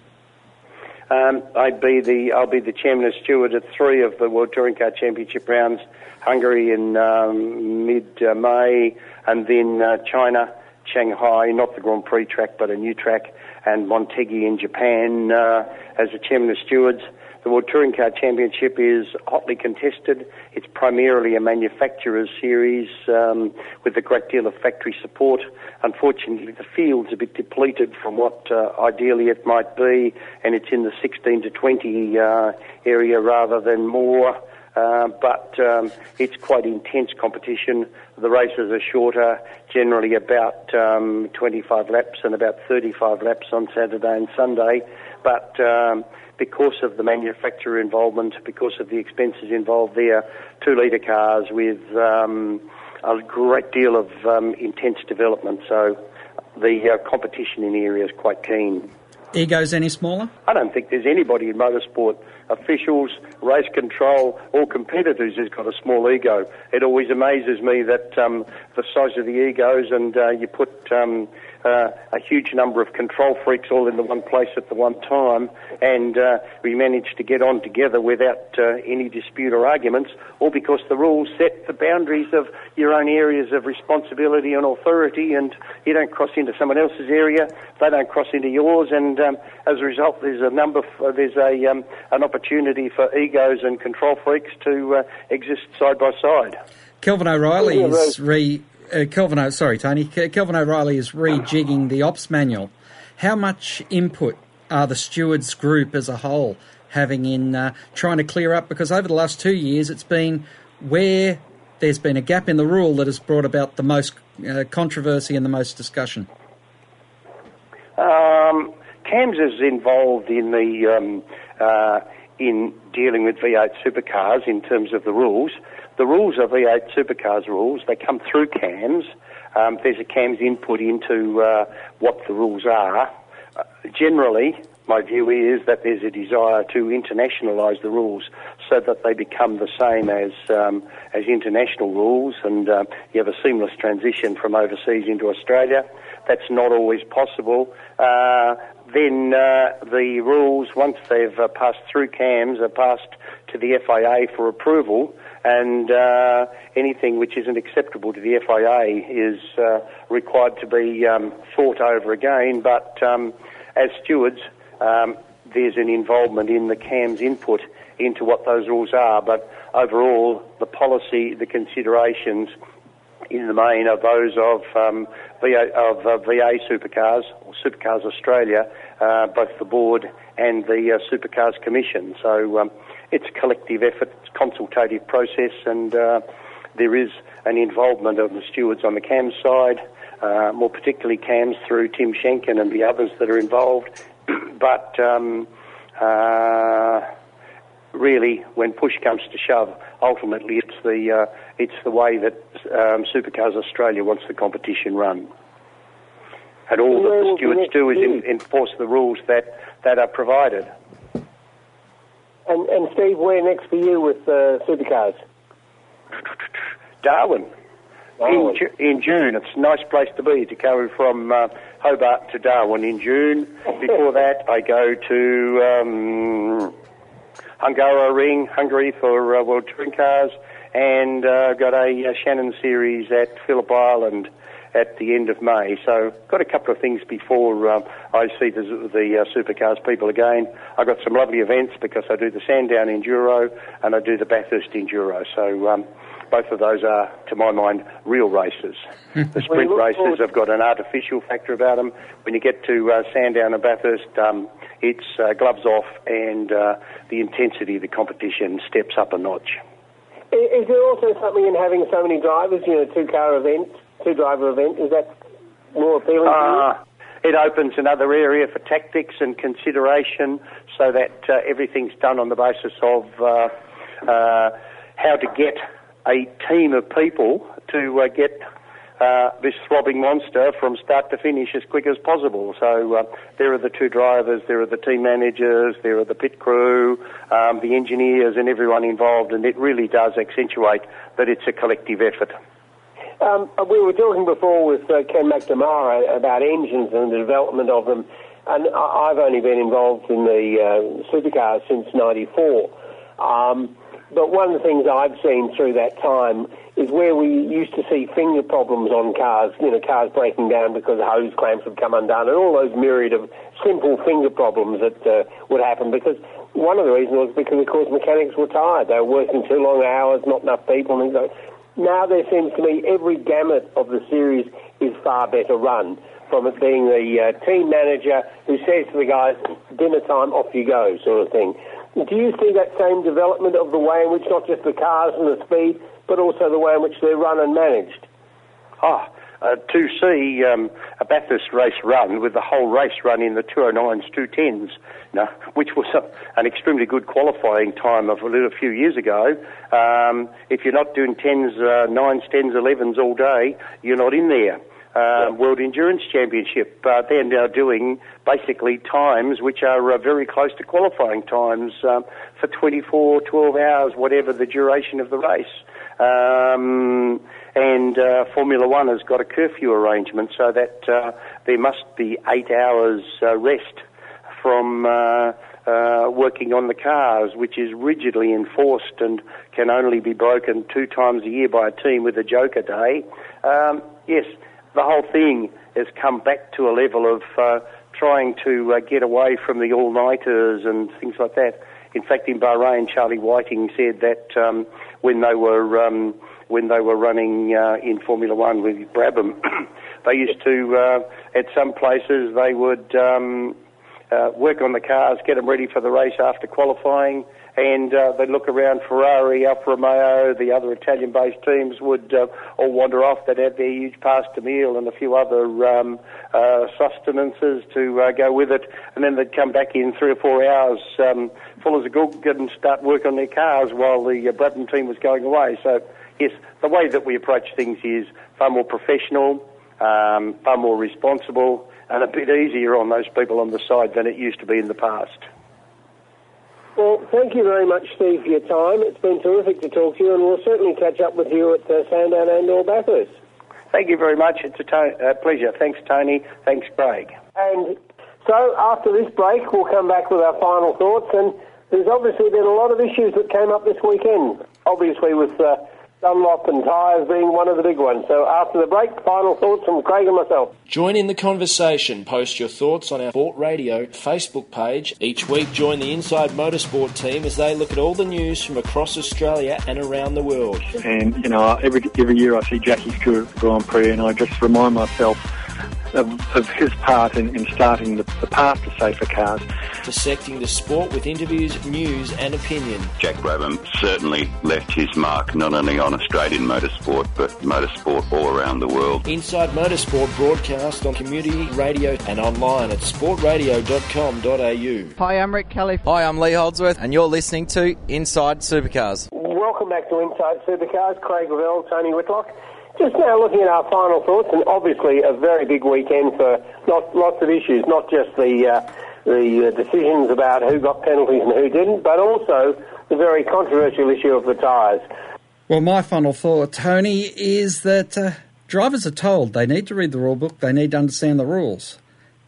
Um, I'd be the I'll be the chairman and steward at three of the World Touring Car Championship rounds: Hungary in um, mid-May, and then uh, China, Shanghai, not the Grand Prix track but a new track, and Montegi in Japan. Uh, as the chairman and stewards. The World Touring Car Championship is hotly contested. It's primarily a manufacturer's series um, with a great deal of factory support. Unfortunately, the field's a bit depleted from what uh, ideally it might be, and it's in the sixteen to twenty uh, area rather than more. Uh, but um, it's quite intense competition. The races are shorter, generally about um, twenty-five laps and about thirty-five laps on Saturday and Sunday. But um, because of the manufacturer involvement, because of the expenses involved there, two-litre cars with um, a great deal of um, intense development. So the uh, competition in the area is quite keen. Egos any smaller? I don't think there's anybody in motorsport, officials, race control or competitors, who's got a small ego. It always amazes me that um, the size of the egos, and uh, you put um, uh, a huge number of control freaks all in the one place at the one time, and uh, we managed to get on together without uh, any dispute or arguments, all because the rules set the boundaries of your own areas of responsibility and authority, and you don't cross into someone else's area, they don't cross into yours, and Um, as a result, there's a number, f- there's a um, an opportunity for egos and control freaks to uh, exist side by side. Kelvin O'Reilly yeah, is re uh, Kelvin o- sorry Tony Kelvin O'Reilly is rejigging the ops manual. How much input are the stewards group as a whole having in uh, trying to clear up? Because over the last two years, it's been where there's been a gap in the rule that has brought about the most uh, controversy and the most discussion. Um. CAMS is involved in the um, uh, in dealing with V eight supercars in terms of the rules. The rules are V eight supercars rules. They come through CAMS. Um, there's a CAMS input into uh, what the rules are. Uh, generally, my view is that there's a desire to internationalise the rules so that they become the same as um, as international rules, and uh, you have a seamless transition from overseas into Australia. That's not always possible. Uh, Then uh, the rules, once they've uh, passed through CAMS, are passed to the F I A for approval, and uh, anything which isn't acceptable to the F I A is uh, required to be um, thought over again. But um, as stewards, um, there's an involvement in the CAMS input into what those rules are. But overall, the policy, the considerations in the main are those of um, V A, of uh, V A Supercars, or Supercars Australia, uh, both the board and the uh, Supercars Commission. So um, it's a collective effort, it's a consultative process, and uh, there is an involvement of the stewards on the CAMS side, uh, more particularly CAMS through Tim Schenken and the others that are involved. But um, uh, really, when push comes to shove, ultimately it's the uh, it's the way that um, Supercars Australia wants the competition run. And all that the stewards do is in, enforce the rules that, that are provided. And, and Steve, where next for you with uh, Supercars? Darwin. Darwin. In, in June. It's a nice place to be, to go from uh, Hobart to Darwin in June. Before that, I go to Um, Hungara Ring, Hungary for uh, World Touring Cars, and uh, got a uh, Shannon Series at Phillip Island at the end of May. So got a couple of things before um, I see the, the uh, Supercars people again. I've got some lovely events because I do the Sandown Enduro and I do the Bathurst Enduro. So um, both of those are, to my mind, real races. The sprint races have got an artificial factor about them. When you get to uh, Sandown and Bathurst, um, it's uh, gloves off, and uh, the intensity of the competition steps up a notch. Is there also something in having so many drivers, you know, two-car event, two-driver event? Is that more appealing uh, to you? It opens another area for tactics and consideration so that uh, everything's done on the basis of uh, uh, how to get a team of people to uh, get uh, this throbbing monster from start to finish as quick as possible. So uh, there are the two drivers, there are the team managers, there are the pit crew, um, the engineers and everyone involved, and it really does accentuate that it's a collective effort. Um, we were talking before with uh, Ken McNamara about engines and the development of them, and I've only been involved in the uh, supercars since ninety-four. Um, But one of the things I've seen through that time is where we used to see finger problems on cars, you know, cars breaking down because hose clamps would come undone and all those myriad of simple finger problems that uh, would happen, because one of the reasons was because, of course, mechanics were tired. They were working too long hours, not enough people, and things like that. Now there seems to me every gamut of the series is far better run. from it being the uh, team manager who says to the guys, dinner time, off you go, sort of thing. Do you see that same development of the way in which not just the cars and the speed, but also the way in which they're run and managed? Ah, uh, to see um, a Bathurst race run with the whole race run in the two oh nines, two tens, no, which was a, an extremely good qualifying time of a, little, a few years ago. Um, if you're not doing tens, uh, nines, tens, elevens all day, you're not in there. Uh, yeah. World Endurance Championship, uh, they're now doing basically times which are uh, very close to qualifying times um, for twenty-four, twelve hours, whatever the duration of the race. Um, and uh, Formula One has got a curfew arrangement so that uh, there must be eight hours uh, rest from uh, uh, working on the cars, which is rigidly enforced and can only be broken two times a year by a team with a joker day. Um, yes, the whole thing has come back to a level of uh, trying to uh, get away from the all-nighters and things like that. In fact, in Bahrain, Charlie Whiting said that um, when they were um, when they were running uh, in Formula One with Brabham, they used to uh, at some places they would um, uh, work on the cars, get them ready for the race after qualifying, and uh, they'd look around. Ferrari, Alfa Romeo, the other Italian-based teams would uh, all wander off. They'd have their huge pasta meal and a few other um, uh, sustenances to uh, go with it, and then they'd come back in three or four hours um, full as a gook and start work on their cars while the uh, Brabham team was going away. So, yes, the way that we approach things is far more professional, um, far more responsible, and a bit easier on those people on the side than it used to be in the past. Well, thank you very much, Steve, for your time. It's been terrific to talk to you, and we'll certainly catch up with you at uh, Sandown and or Bathurst. Thank you very much. It's a to- uh, pleasure. Thanks, Tony. Thanks, Craig. And so after this break, we'll come back with our final thoughts, and there's obviously been a lot of issues that came up this weekend, obviously with uh, Dunlop and tyres being one of the big ones. So after the break, final thoughts from Craig and myself. Join in the conversation. Post your thoughts on our Sport Radio Facebook page. Each week, join the Inside Motorsport team as they look at all the news from across Australia and around the world. And, you know, every every year I see Jackie's Tour at the Grand Prix, and I just remind myself Of, of his part in, in starting the, the path to safer cars. Dissecting the sport with interviews, news and opinion. Jack Brabham certainly left his mark not only on Australian motorsport but motorsport all around the world. Inside Motorsport broadcast on community radio and online at sport radio dot com dot a u. Hi, I'm Rick Kelly. Hi, I'm Lee Holdsworth and you're listening to Inside Supercars. Welcome back to Inside Supercars. Craig Revell, Tony Whitlock. Just now looking at our final thoughts, and obviously a very big weekend for not, lots of issues, not just the uh, the uh, decisions about who got penalties and who didn't, but also the very controversial issue of the tyres. Well, my final thought, Tony, is that uh, drivers are told they need to read the rule book, they need to understand the rules.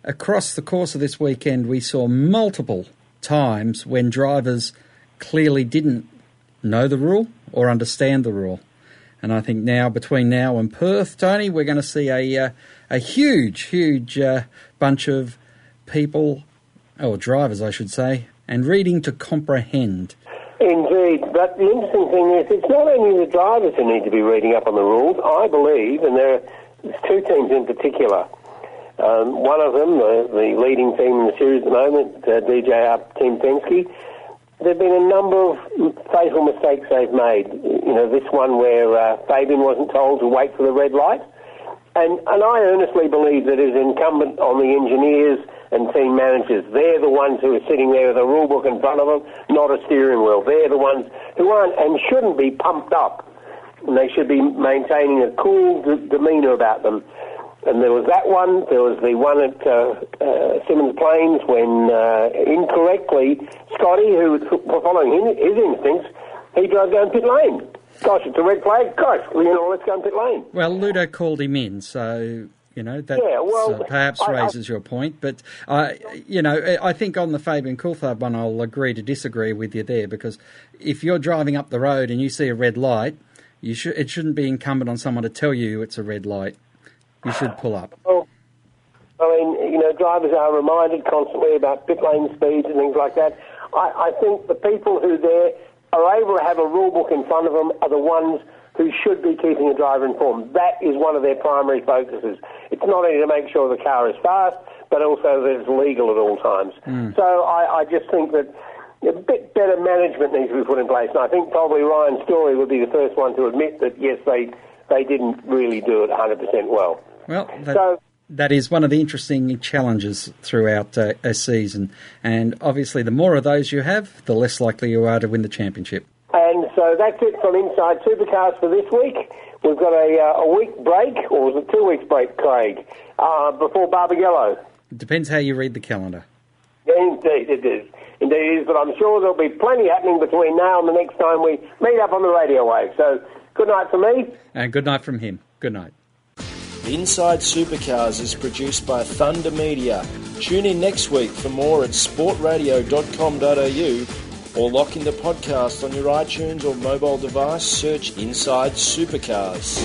Across the course of this weekend, we saw multiple times when drivers clearly didn't know the rule or understand the rule. And I think now, between now and Perth, Tony, we're going to see a uh, a huge, huge uh, bunch of people, or drivers, I should say, and reading to comprehend. Indeed. But the interesting thing is, it's not only the drivers who need to be reading up on the rules, I believe, and there are two teams in particular. Um, one of them, the, the leading team in the series at the moment, uh, D J R Team Penske, there have been a number of fatal mistakes they've made. You know, this one where uh, Fabian wasn't told to wait for the red light. And and I earnestly believe that it is incumbent on the engineers and team managers. They're the ones who are sitting there with a rule book in front of them, not a steering wheel. They're the ones who aren't and shouldn't be pumped up. And they should be maintaining a cool d- demeanour about them. And there was that one, there was the one at uh, uh, Simmons Plains when uh, incorrectly Scotty, who was following him, his instincts, he drove down pit lane. Gosh, it's a red flag. Gosh, you know, let's go in pit lane. Well, Ludo called him in, so, you know, that yeah, well, uh, perhaps I, raises I, your point. But, I, you know, I think on the Fabian Coulthard one, I'll agree to disagree with you there, because if you're driving up the road and you see a red light, you sh- it shouldn't be incumbent on someone to tell you it's a red light. You should pull up. Well, I mean, you know, drivers are reminded constantly about pit lane speeds and things like that. I, I think the people who there are able to have a rule book in front of them are the ones who should be keeping a driver informed. That is one of their primary focuses. It's not only to make sure the car is fast, but also that it's legal at all times. Mm. So I, I just think that a bit better management needs to be put in place. And I think probably Ryan Storey would be the first one to admit that, yes, they they didn't really do it one hundred percent well. Well, that, so, that is one of the interesting challenges throughout uh, a season. And obviously the more of those you have, the less likely you are to win the championship. And so that's it from Inside Supercars for this week. We've got a, uh, a week break, or was it two weeks break, Craig, uh, before Barbagallo? It depends how you read the calendar. Indeed it is. Indeed it is, but I'm sure there'll be plenty happening between now and the next time we meet up on the radio wave. So good night from me. And good night from him. Good night. Inside Supercars is produced by Thunder Media. Tune in next week for more at sport radio dot com dot a u or lock in the podcast on your iTunes or mobile device. Search Inside Supercars.